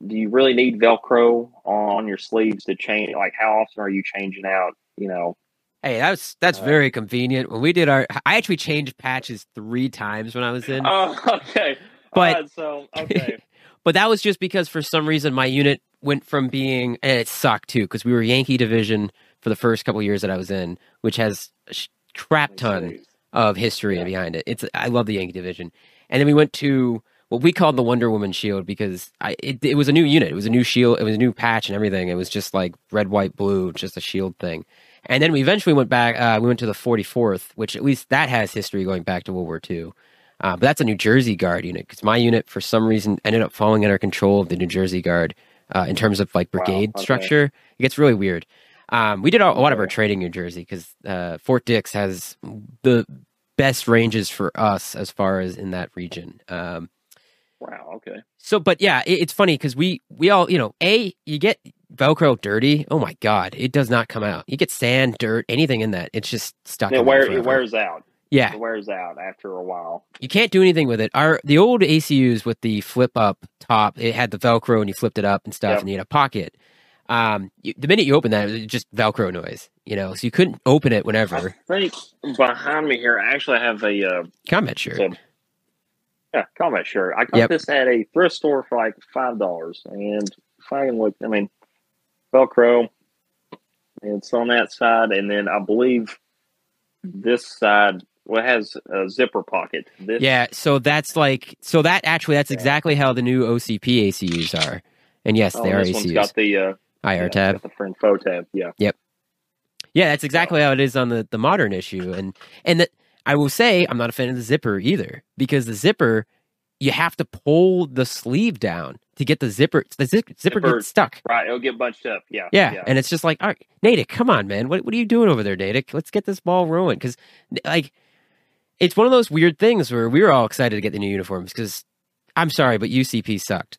Do you really need Velcro on your sleeves to change? Like, how often are you changing out? You know. Hey, that's that's uh, very convenient. When we did our, I actually changed patches three times when I was in. Oh, uh, okay. But right, so okay. But that was just because for some reason my unit went from being, and it sucked too, because we were Yankee Division for the first couple years that I was in, which has a crap ton of history yeah. behind it. It's I love the Yankee Division, and then we went to what we called the Wonder Woman shield, because I, it, it was a new unit. It was a new shield. It was a new patch and everything. It was just like red, white, blue, just a shield thing. And then we eventually went back. Uh, we went to the forty-fourth, which at least that has history going back to World War Two. Uh, but that's a New Jersey Guard unit, because my unit, for some reason, ended up falling under control of the New Jersey Guard uh, in terms of like brigade wow, okay. structure. It gets really weird. Um, we did a lot of our training in New Jersey, because uh, Fort Dix has the best ranges for us as far as in that region. Um, Wow. Okay. So, but yeah, it, it's funny because we we all, you know, a you get Velcro dirty. Oh my God, it does not come out. You get sand, dirt, anything in that. It's just stuck. It, wear, it wears out. Yeah, it wears out after a while. You can't do anything with it. Our the old A C Us with the flip up top, it had the Velcro and you flipped it up and stuff, yep. and you had a pocket. Um, you, the minute you open that, it was just Velcro noise. You know, so you couldn't open it whenever. I think behind me here, I actually have a uh, combat shirt. So, yeah, combat shirt. I got yep. this at a thrift store for like five dollars, and if I can look, I mean, Velcro. It's on that side, and then I believe this side. Well, it has a zipper pocket. This yeah, so that's like so that actually that's yeah. exactly how the new O C P A C Us are, and yes, oh, they and are this A C Us. One's got the uh, I R yeah, tab, got the friend foe tab. Yeah. Yep. Yeah, that's exactly how it is on the, the modern issue, and and the. I will say I'm not a fan of the zipper either, because the zipper, you have to pull the sleeve down to get the zipper. The zip, zipper, zipper gets stuck. Right, it'll get bunched up. Yeah, yeah, yeah. And it's just like, all right, Natick, come on, man. What what are you doing over there, Natick? Let's get this ball rolling. Because like, it's one of those weird things where we were all excited to get the new uniforms. Because I'm sorry, but U C P sucked.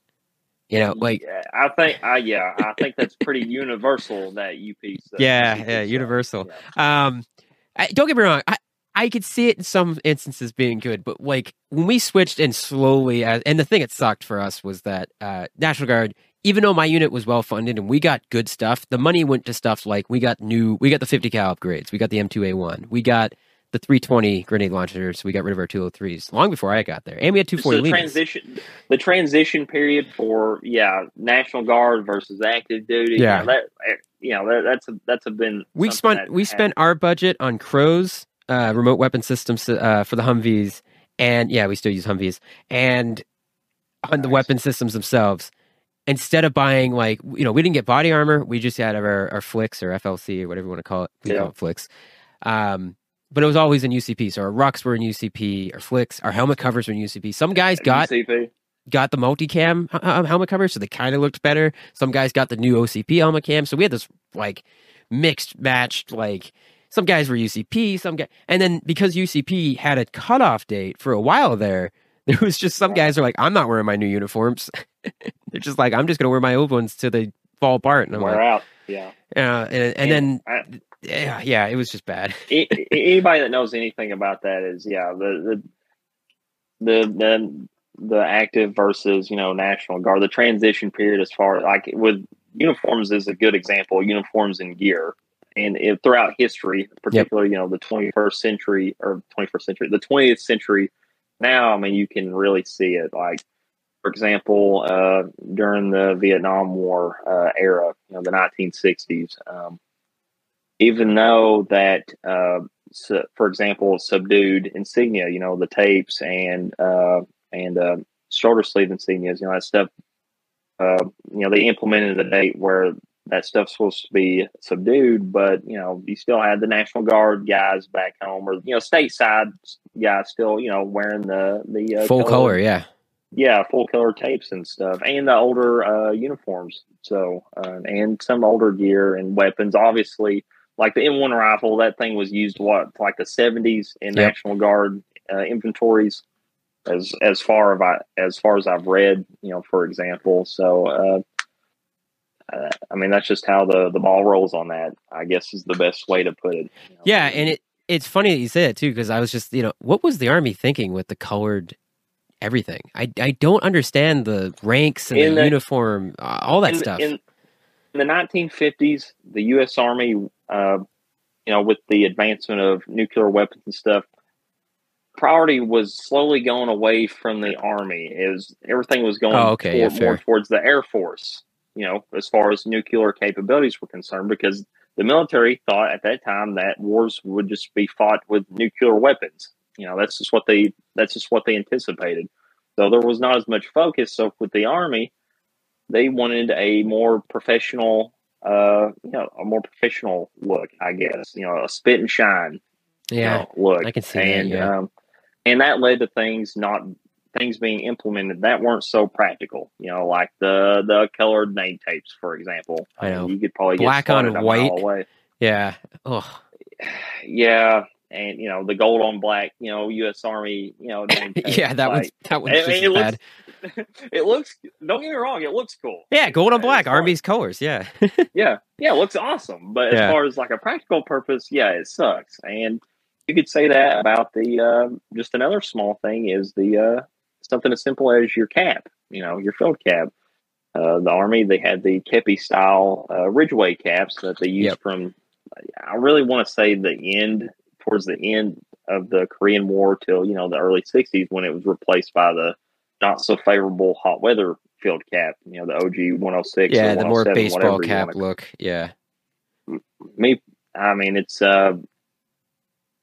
You know, like yeah, I think, uh, yeah, I think that's pretty universal that U P sucked. Yeah, U P yeah, sucked. Universal. Yeah. Um, I, don't get me wrong. I, I could see it in some instances being good, but like when we switched and slowly, as, and the thing that sucked for us was that uh, National Guard, even though my unit was well funded and we got good stuff, the money went to stuff like we got new, we got the fifty cal upgrades, we got the M two A one, we got the three twenty grenade launchers, we got rid of our two oh threes long before I got there, and we had two forty. So the transition, the transition period for yeah, National Guard versus active duty, yeah, you know, that, you know that, that's a, that's a been we spent we happened. spent our budget on crows. Uh, remote weapon systems uh, for the Humvees, and yeah, we still use Humvees, and on the nice. weapon systems themselves. Instead of buying, like, you know, we didn't get body armor, we just had our, our flicks or F L C or whatever you want to call it. We yeah. call it flicks. Um, but it was always in U C P. So our rucks were in U C P, our flicks, our helmet covers were in U C P. Some guys got U C P. got the multicam uh, helmet cover, so they kind of looked better. Some guys got the new O C P helmet cam, so we had this like mixed matched like. Some guys were U C P, some guys... And then because U C P had a cutoff date for a while there, there was just some guys are like, I'm not wearing my new uniforms. They're just like, I'm just going to wear my old ones till they fall apart. And I'm We're like... out, yeah. Uh, and and yeah. then... I, yeah, yeah, it was just bad. Anybody that knows anything about that is, yeah, the the the the, the active versus, you know, National Guard, the transition period as far as, like, with uniforms is a good example, uniforms and gear. And if, throughout history, particularly, yep. you know, the twenty-first century or twenty-first century, the twentieth century now, I mean, you can really see it. Like, for example, uh, during the Vietnam War uh, era, you know, the nineteen sixties, um, even though that, uh, su- for example, subdued insignia, you know, the tapes and uh, and uh, shoulder sleeve insignias, you know, that stuff, uh, you know, they implemented a date where that stuff's supposed to be subdued, but, you know, you still had the National Guard guys back home, or, you know, stateside guys still, you know, wearing the, the uh, full color, color, yeah. Yeah, full color tapes and stuff, and the older uh, uniforms. So, uh, and some older gear and weapons. Obviously, like the M one rifle, that thing was used, what, like the seventies in yep. National Guard uh, inventories, as as far as I as far as I've read, you know, for example. So, uh, Uh, I mean, that's just how the, the ball rolls on that, I guess, is the best way to put it. You know? Yeah, and it it's funny that you say that, too, because I was just, you know, what was the Army thinking with the colored everything? I, I don't understand the ranks and the, the uniform, uh, all that in, stuff. In, in the nineteen fifties, the U S Army, uh, you know, with the advancement of nuclear weapons and stuff, priority was slowly going away from the Army. It was, everything was going oh, okay, toward, yeah, fair. more towards the Air Force, you know, as far as nuclear capabilities were concerned, because the military thought at that time that wars would just be fought with nuclear weapons. You know, that's just what they, that's just what they anticipated. So there was not as much focus. So with the Army, they wanted a more professional, uh, you know, a more professional look, I guess, you know, a spit and shine yeah, you know, look. I can see and, that, yeah. um, and that led to things not things being implemented that weren't so practical, you know, like the the colored name tapes, for example. I know. I mean, you could probably black get on white. Yeah. Oh. Yeah, and you know the gold on black, you know, U S Army, you know. Name tapes, yeah, that like, one's that one's just it, it bad. Looks, it looks. Don't get me wrong, it looks cool. Yeah, gold on black, Army's colors. Yeah. yeah, yeah, it looks awesome. But yeah. as far as like a practical purpose, yeah, it sucks. And you could say that about the uh, just another small thing is the. Uh, Something as simple as your cap, you know, your field cap. Uh, the Army, they had the Kepi style uh, Ridgeway caps that they used yep. from, I really want to say the end, towards the end of the Korean War till, you know, the early sixties when it was replaced by the not so favorable hot weather field cap, you know, the O G one oh six. Yeah, the more baseball cap look. Yeah. Me, I mean, it's, uh,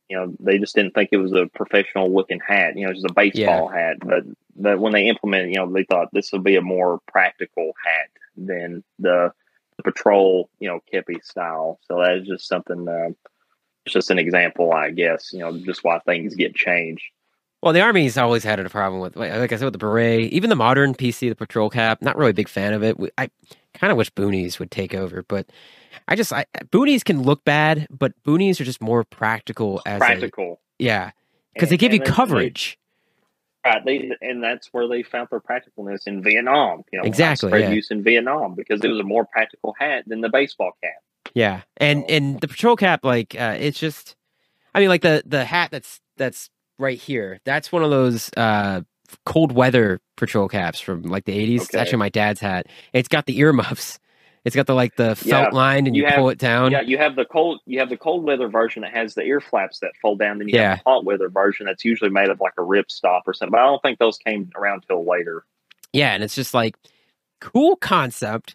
you know, they just didn't think it was a professional looking hat, you know, just a baseball yeah. hat. But, but when they implemented, you know, they thought this would be a more practical hat than the, the patrol, you know, Kepi style. So that is just something, uh, it's just an example, I guess, you know, just why things get changed. Well, the Army's always had a problem with, like I said, with the beret, even the modern P C, the patrol cap, not really a big fan of it. I kind of wish boonies would take over, but I just, I, boonies can look bad, but boonies are just more practical. As Practical. A, yeah. Because they give you coverage. They, right. They, and that's where they found their practicalness in Vietnam. You know, exactly. Yeah. Use in Vietnam because it was a more practical hat than the baseball cap. Yeah. And, so, and the patrol cap, like, uh, it's just, I mean, like the, the hat that's, that's right here. That's one of those, uh, cold weather patrol caps from like the eighties. Okay. It's actually my dad's hat. It's got the earmuffs. It's got the like the felt yeah, line, and you, you have, pull it down. Yeah, you have the cold. You have the cold weather version that has the ear flaps that fold down. Then you yeah. have the hot weather version that's usually made of like a rip stop or something. But I don't think those came around till later. Yeah, and it's just like cool concept.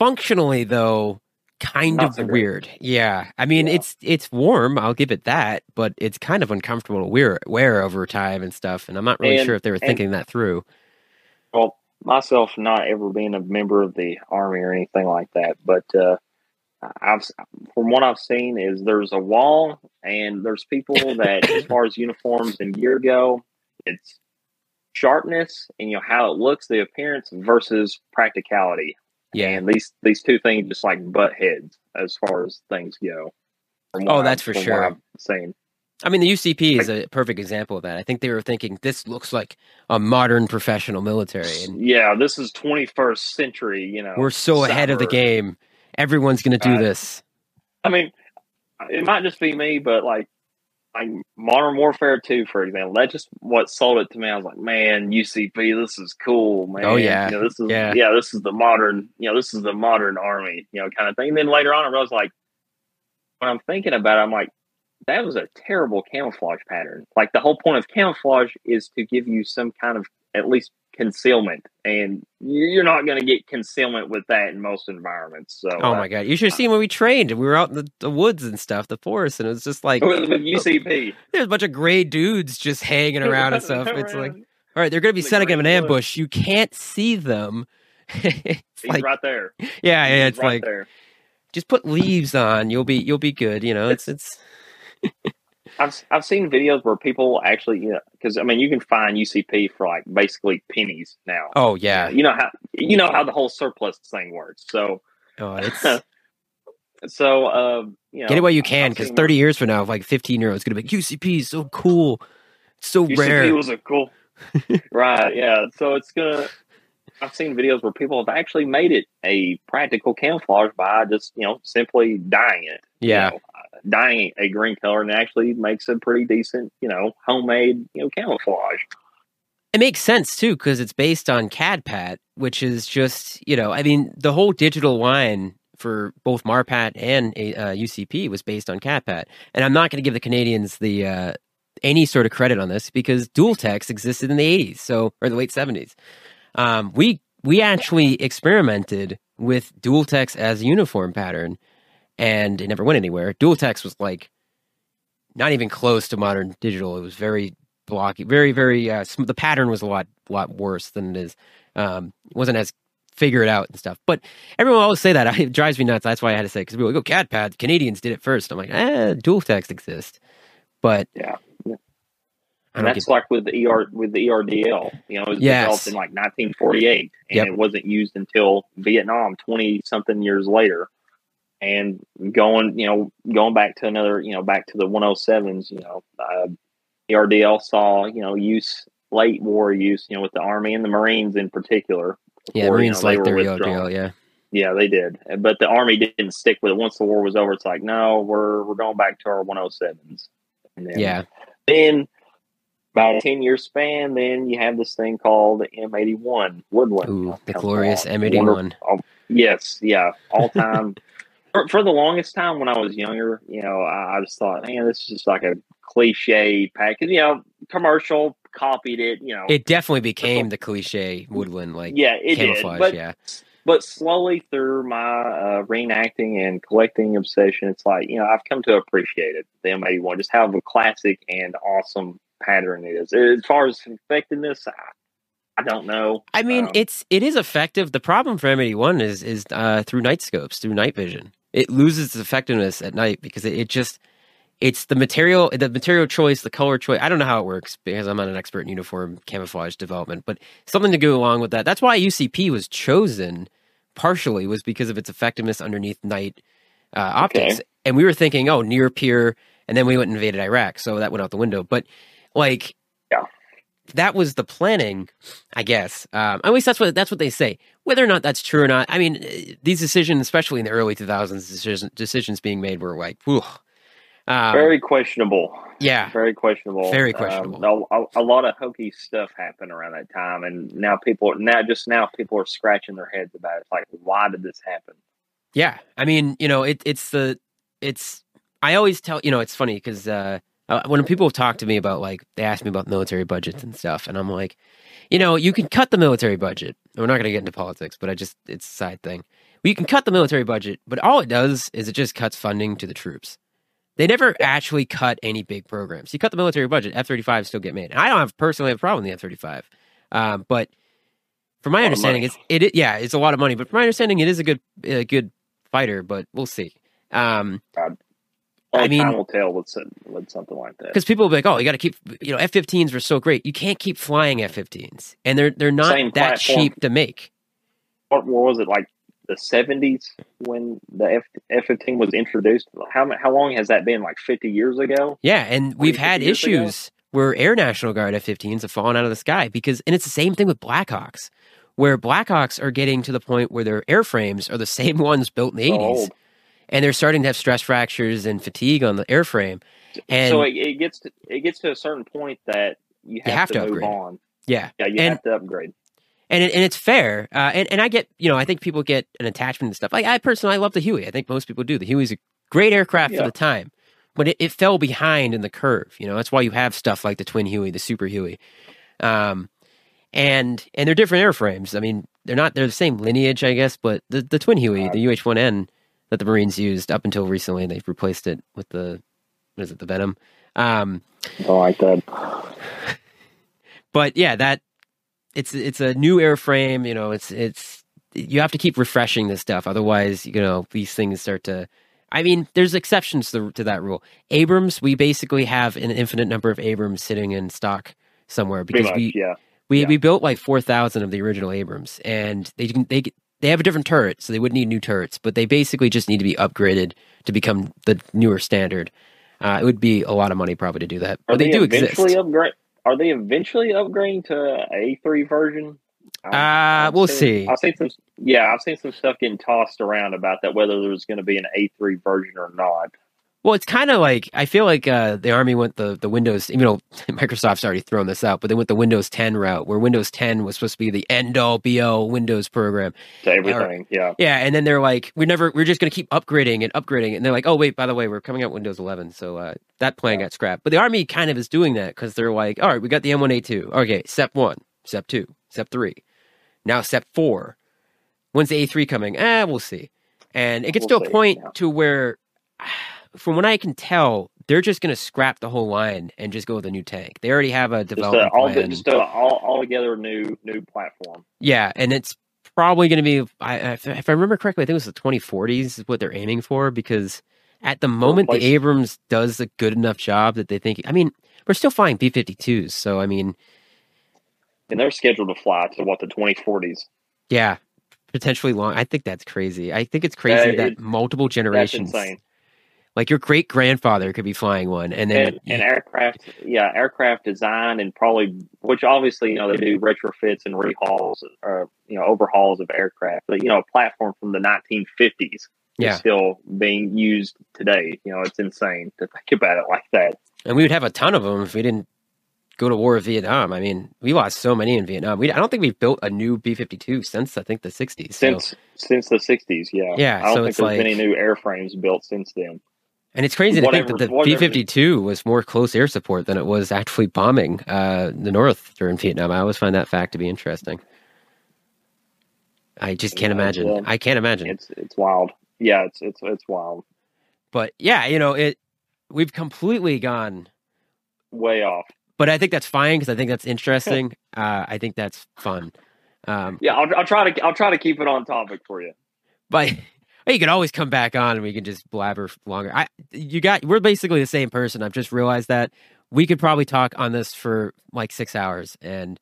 Functionally, though, kind Not of so weird. Good. Yeah, I mean yeah. it's it's warm. I'll give it that, but it's kind of uncomfortable to wear wear over time and stuff. And I'm not really and, sure if they were and, thinking that through. Well. Myself, not ever being a member of the Army or anything like that, but uh, I've from what I've seen is there's a wall, and there's people that, as far as uniforms and gear go, it's sharpness and you know how it looks, the appearance versus practicality. Yeah, and these these two things just like butt heads as far as things go. Oh, that's for sure. I've seen. I mean, the U C P is a perfect example of that. I think they were thinking, this looks like a modern professional military. And yeah, this is twenty-first century, you know. We're so cyber. ahead of the game. Everyone's going to do uh, this. I mean, it might just be me, but like like Modern Warfare two, for example, that's just what sold it to me. I was like, man, U C P, this is cool, man. Oh yeah, you know, this is yeah. yeah, this is the modern, you know, this is the modern army, you know, kind of thing. And then later on, I was like, when I'm thinking about it, I'm like, that was a terrible camouflage pattern. Like the whole point of camouflage is to give you some kind of at least concealment, and you're not going to get concealment with that in most environments. So, oh my uh, god, you should have seen when we trained. We were out in the, the woods and stuff, the forest, and it was just like with, with U C P. There's a bunch of gray dudes just hanging around and stuff. It's like, all right, they're going to be the setting up an ambush. You can't see them. It's he's like, right there. Yeah, yeah. It's right like there. Just put leaves on. You'll be you'll be good. You know, it's it's. I've I've seen videos where people actually, you know, because I mean, you can find U C P for like basically pennies now. Oh yeah, you know how you know how the whole surplus thing works. So, oh, it's so uh, you know, get it while you can, because thirty years from now, like fifteen year olds gonna be like, U C P is so cool, it's so U C P rare. U C P was a cool, right? Yeah, so it's gonna. I've seen videos where people have actually made it a practical camouflage by just, you know, simply dyeing it. Yeah. You know, dyeing a green color, and it actually makes a pretty decent, you know, homemade, you know, camouflage. It makes sense, too, because it's based on CADPAT, which is just, you know, I mean, the whole digital line for both MARPAT and uh, U C P was based on CADPAT. And I'm not going to give the Canadians the uh, any sort of credit on this, because DualTex existed in the eighties, so or the late seventies. Um, we we actually experimented with DualTex as a uniform pattern, and it never went anywhere. DualTex was like not even close to modern digital. It was very blocky, very very. Uh, the pattern was a lot lot worse than it is. Um, it wasn't as figured out and stuff. But everyone always say that. It drives me nuts. That's why I had to say, because we were like, oh, CADPAT, Canadians did it first. I'm like, eh, DualTex exists, but yeah. And that's like with the E R with the E R D L, you know, it was yes. developed in like nineteen forty-eight, and yep. it wasn't used until Vietnam, twenty something years later. And going, you know, going back to another, you know, back to the one oh sevens, you know, uh, E R D L saw, you know, use late war use, you know, with the Army and the Marines in particular. Before, yeah, Marines you know, like their E R D L, yeah. Yeah, they did, but the Army didn't stick with it. Once the war was over, it's like, no, we're we're going back to our one oh sevens. And then, yeah, then. About a ten-year span, then you have this thing called M eighty-one, Woodland. Ooh, the glorious M eighty-one. Oh, yes, yeah, all-time. for, for the longest time when I was younger, you know, I, I just thought, man, this is just like a cliche package. You know, commercial, copied it, you know. It definitely became the cliche Woodland, like, yeah, it camouflage, did, but, yeah. But slowly through my uh, reenacting and collecting obsession, it's like, you know, I've come to appreciate it, the M eighty-one, just how the classic and awesome pattern it is. As far as effectiveness, I, I don't know. I mean, um, it's it is effective. The problem for M eighty-one is is uh, through night scopes, through night vision, it loses its effectiveness at night because it, it just it's the material, the material choice, the color choice. I don't know how it works because I'm not an expert in uniform camouflage development, but something to go along with that. That's why U C P was chosen partially was because of its effectiveness underneath night uh, optics, okay. And we were thinking, oh, near peer, and then we went and invaded Iraq, so that went out the window, but. Like, yeah. That was the planning, I guess. Um, at least that's what that's what they say. Whether or not that's true or not, I mean, these decisions, especially in the early two thousands, decision, decisions being made were like, whew. Um, very questionable. Yeah. Very questionable. Very questionable. Um, a, a lot of hokey stuff happened around that time, and now people, now just now, people are scratching their heads about it. It's like, why did this happen? Yeah. I mean, you know, it, it's the, it's, I always tell, you know, it's funny because, uh, when people have talked to me about, like, they ask me about military budgets and stuff, and I'm like, you know, you can cut the military budget. We're not going to get into politics, but I just, it's a side thing. Well, you can cut the military budget, but all it does is it just cuts funding to the troops. They never actually cut any big programs. You cut the military budget, F thirty-fives still get made. And I don't have, personally have a problem with the F thirty-five, um, but from my understanding, it's, it, yeah, it's a lot of money, but from my understanding, it is a good, a good fighter, but we'll see. Um, God. All I mean, time will tell with, with something like that. Because people will be like, "Oh, you got to keep, you know, F fifteens were so great. You can't keep flying F fifteens, and they're they're not Same that platform. cheap to make." What was it like the seventies when the F fifteen was introduced? How how long has that been? Like fifty years ago? Yeah, and we've had issues ago? where Air National Guard F fifteens have fallen out of the sky because, and it's the same thing with Blackhawks, where Blackhawks are getting to the point where their airframes are the same ones built in the eighties. and they're starting to have stress fractures and fatigue on the airframe. And so it, it gets to, it gets to a certain point that you have, you have to, to move upgrade. on. Yeah, yeah, you and, have to upgrade. And it, and it's fair. Uh, and and I get, you know, I think people get an attachment to stuff. Like I personally, I love the Huey. I think most people do. The Huey's a great aircraft yeah. for the time, but it, it fell behind in the curve. You know, that's why you have stuff like the Twin Huey, the Super Huey. Um, and and they're different airframes. I mean, they're not they're the same lineage, I guess. But the the Twin Huey, uh, the U H one N that the Marines used up until recently, they've replaced it with the what is it, the Venom? Um, I like that. But yeah, that it's it's a new airframe. You know, it's it's you have to keep refreshing this stuff, otherwise, you know, these things start to. I mean, there's exceptions to, to that rule. Abrams, we basically have an infinite number of Abrams sitting in stock somewhere because much, we yeah. we yeah. we built like four thousand of the original Abrams, and they didn't they they have a different turret, so they would need new turrets, but they basically just need to be upgraded to become the newer standard. Uh, it would be a lot of money probably to do that, but they, they do exist. Upgrade? Are they eventually upgrading to A three version? Uh, we'll seen, see. I've seen some, yeah, I've seen some stuff getting tossed around about that, whether there was going to be an A three version or not. Well, it's kind of like, I feel like uh, the Army went the, the Windows, you know, Microsoft's already thrown this out, but they went the Windows ten route, where Windows ten was supposed to be the end-all, be-all Windows program. To everything, or, yeah. Yeah, and then they're like, we're never, we're just going to keep upgrading and upgrading, and they're like, oh, wait, by the way, we're coming out Windows eleven, so uh, that plan yeah. got scrapped. But the Army kind of is doing that, because they're like, all right, we got the M one A two, okay, S E P one, S E P two, S E P three, now S E P four. When's the A three coming? Eh, we'll see. And it gets we'll to a see, point yeah. to where... From what I can tell, they're just going to scrap the whole line and just go with a new tank. They already have a development just a, all plan. The, just a all, altogether new new platform. Yeah, and it's probably going to be, I, if I remember correctly, I think it was the twenty forties is what they're aiming for, because at the moment, the Abrams does a good enough job that they think, I mean, we're still flying B fifty-twos, so I mean... And they're scheduled to fly to, what, the twenty forties? Yeah, potentially long. I think that's crazy. I think it's crazy uh, that it, multiple generations... That's insane. Like your great grandfather could be flying one, and then and, and aircraft, yeah, aircraft design, and probably which obviously you know they do retrofits and rehauls or you know overhauls of aircraft. But you know, a platform from the nineteen fifties yeah. is still being used today. You know, it's insane to think about it like that. And we would have a ton of them if we didn't go to war with Vietnam. I mean, we lost so many in Vietnam. We I don't think we've built a new B fifty-two since I think the sixties. Since so. since the sixties, yeah, yeah. I don't so think there's like, been any new airframes built since then. And it's crazy to whatever, think that the whatever. B fifty-two was more close air support than it was actually bombing uh, the North during Vietnam. I always find that fact to be interesting. I just can't yeah, imagine. Well, I can't imagine. It's it's wild. Yeah, it's it's it's wild. But yeah, you know, it. We've completely gone way off. But I think that's fine because I think that's interesting. uh, I think that's fun. Um, yeah, I'll, I'll try to I'll try to keep it on topic for you. But. You can always come back on and we can just blabber longer. I, you got, we're basically the same person. I've just realized that we could probably talk on this for like six hours and,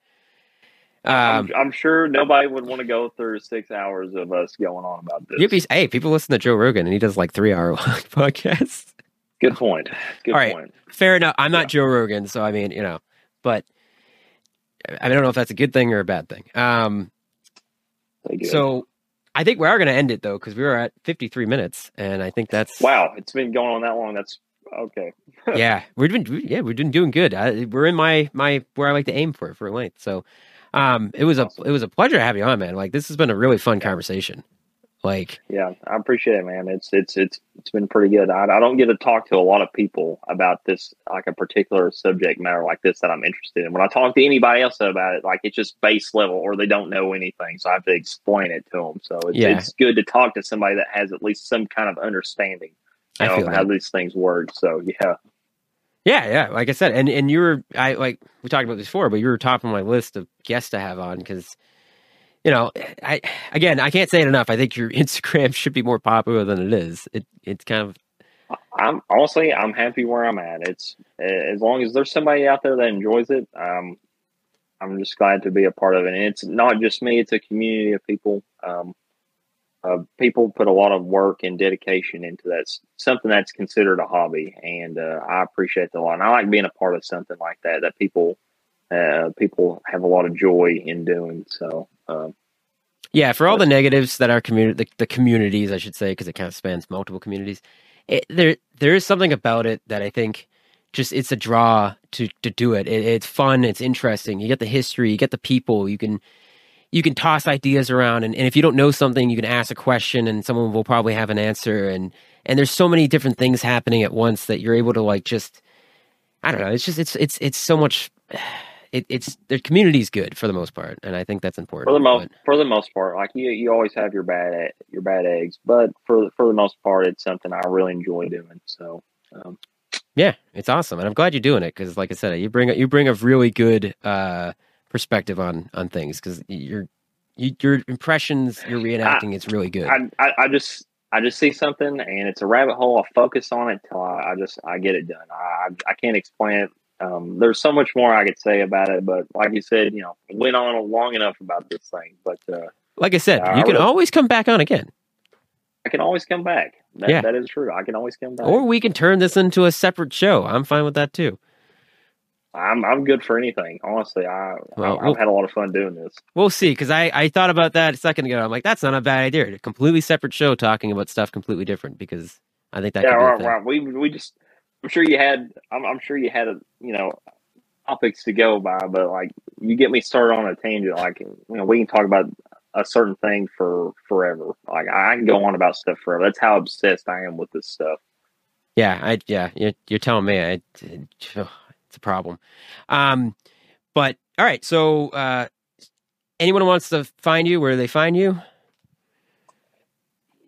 um, I'm, I'm sure nobody would want to go through six hours of us going on about this. Be, hey, people listen to Joe Rogan and he does like three hour long podcasts. Good point. Good All right. point. Fair enough. I'm not yeah. Joe Rogan. So, I mean, you know, but I don't know if that's a good thing or a bad thing. Um, so I think we are going to end it though, because we were at fifty-three minutes, and I think that's wow. It's been going on that long. That's okay. yeah, we've been yeah we've been doing good. I, we're in my my where I like to aim for for length. So, um, it was awesome. a it was a pleasure to have you on, man. Like this has been a really fun conversation. Like yeah, I appreciate it, man. It's it's it's it's been pretty good. I, I don't get to talk to a lot of people about this, like a particular subject matter like this that I'm interested in. When I talk to anybody else about it, like it's just base level or they don't know anything, so I have to explain it to them. So it's, yeah. it's good to talk to somebody that has at least some kind of understanding you know, I feel of how that. these things work. So yeah, yeah, yeah. Like I said, and and you were I like we talked about this before, but you were top of my list of guests to have on because. You know, I again, I can't say it enough. I think your Instagram should be more popular than it is. It it's kind of. I'm honestly, I'm happy where I'm at. It's as long as there's somebody out there that enjoys it. Um, I'm just glad to be a part of it. And it's not just me; it's a community of people. Um, uh, people put a lot of work and dedication into that. It's something that's considered a hobby, and uh, I appreciate that a lot. And I like being a part of something like that that people uh, people have a lot of joy in doing. So. Um, Yeah, for all the negatives that our community, the, the communities, I should say, because it kind of spans multiple communities, it, there there is something about it that I think just it's a draw to to do it. it. It's fun, it's interesting. You get the history, you get the people. You can you can toss ideas around, and, and if you don't know something, you can ask a question, and someone will probably have an answer. And and there's so many different things happening at once that you're able to like just I don't know. It's just it's it's it's so much. It, it's their community is good for the most part, and I think that's important. For the most, but, for the most part, like you, you always have your bad your bad eggs, but for for the most part, it's something I really enjoy doing. So, um. yeah, it's awesome, and I'm glad you're doing it because, like I said, you bring you bring a really good uh, perspective on on things because your you, your impressions you're reenacting I, it's really good. I, I I just I just see something and it's a rabbit hole. I focus on it till I, I just I get it done. I I can't explain it. Um, there's so much more I could say about it, but like you said, you know, went on long enough about this thing. But uh, like I said, I, you can I, always come back on again. I can always come back. That, yeah. that is true. I can always come back. Or we can turn this into a separate show. I'm fine with that too. I'm I'm good for anything, honestly. I, well, I I've we'll, had a lot of fun doing this. We'll see, because I I thought about that a second ago. I'm like, that's not a bad idea. A completely separate show talking about stuff completely different because I think that yeah, could be right, right. We we just. I'm sure you had. I'm, I'm sure you had. A, you know, topics to go by, but like you get me started on a tangent. Like you know, we can talk about a certain thing for forever. Like I can go on about stuff forever. That's how obsessed I am with this stuff. Yeah, I yeah. You're, you're telling me. I, it's a problem. Um, but all right. So uh, anyone who wants to find you, where do they find you?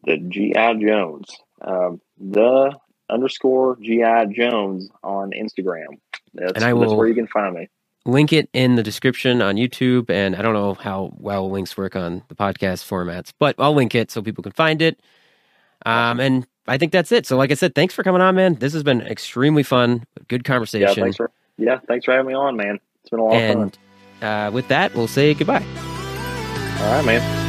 The G I. Jones. Um, the underscore G I. Jones on Instagram. That's, and I will that's where you can find me. Link it in the description on YouTube, and I don't know how well links work on the podcast formats, but I'll link it so people can find it. Um, and I think that's it. So like I said, thanks for coming on, man. This has been extremely fun. Good conversation. Yeah, thanks for, yeah, thanks for having me on, man. It's been a lot of fun. And uh, with that, we'll say goodbye. All right, man.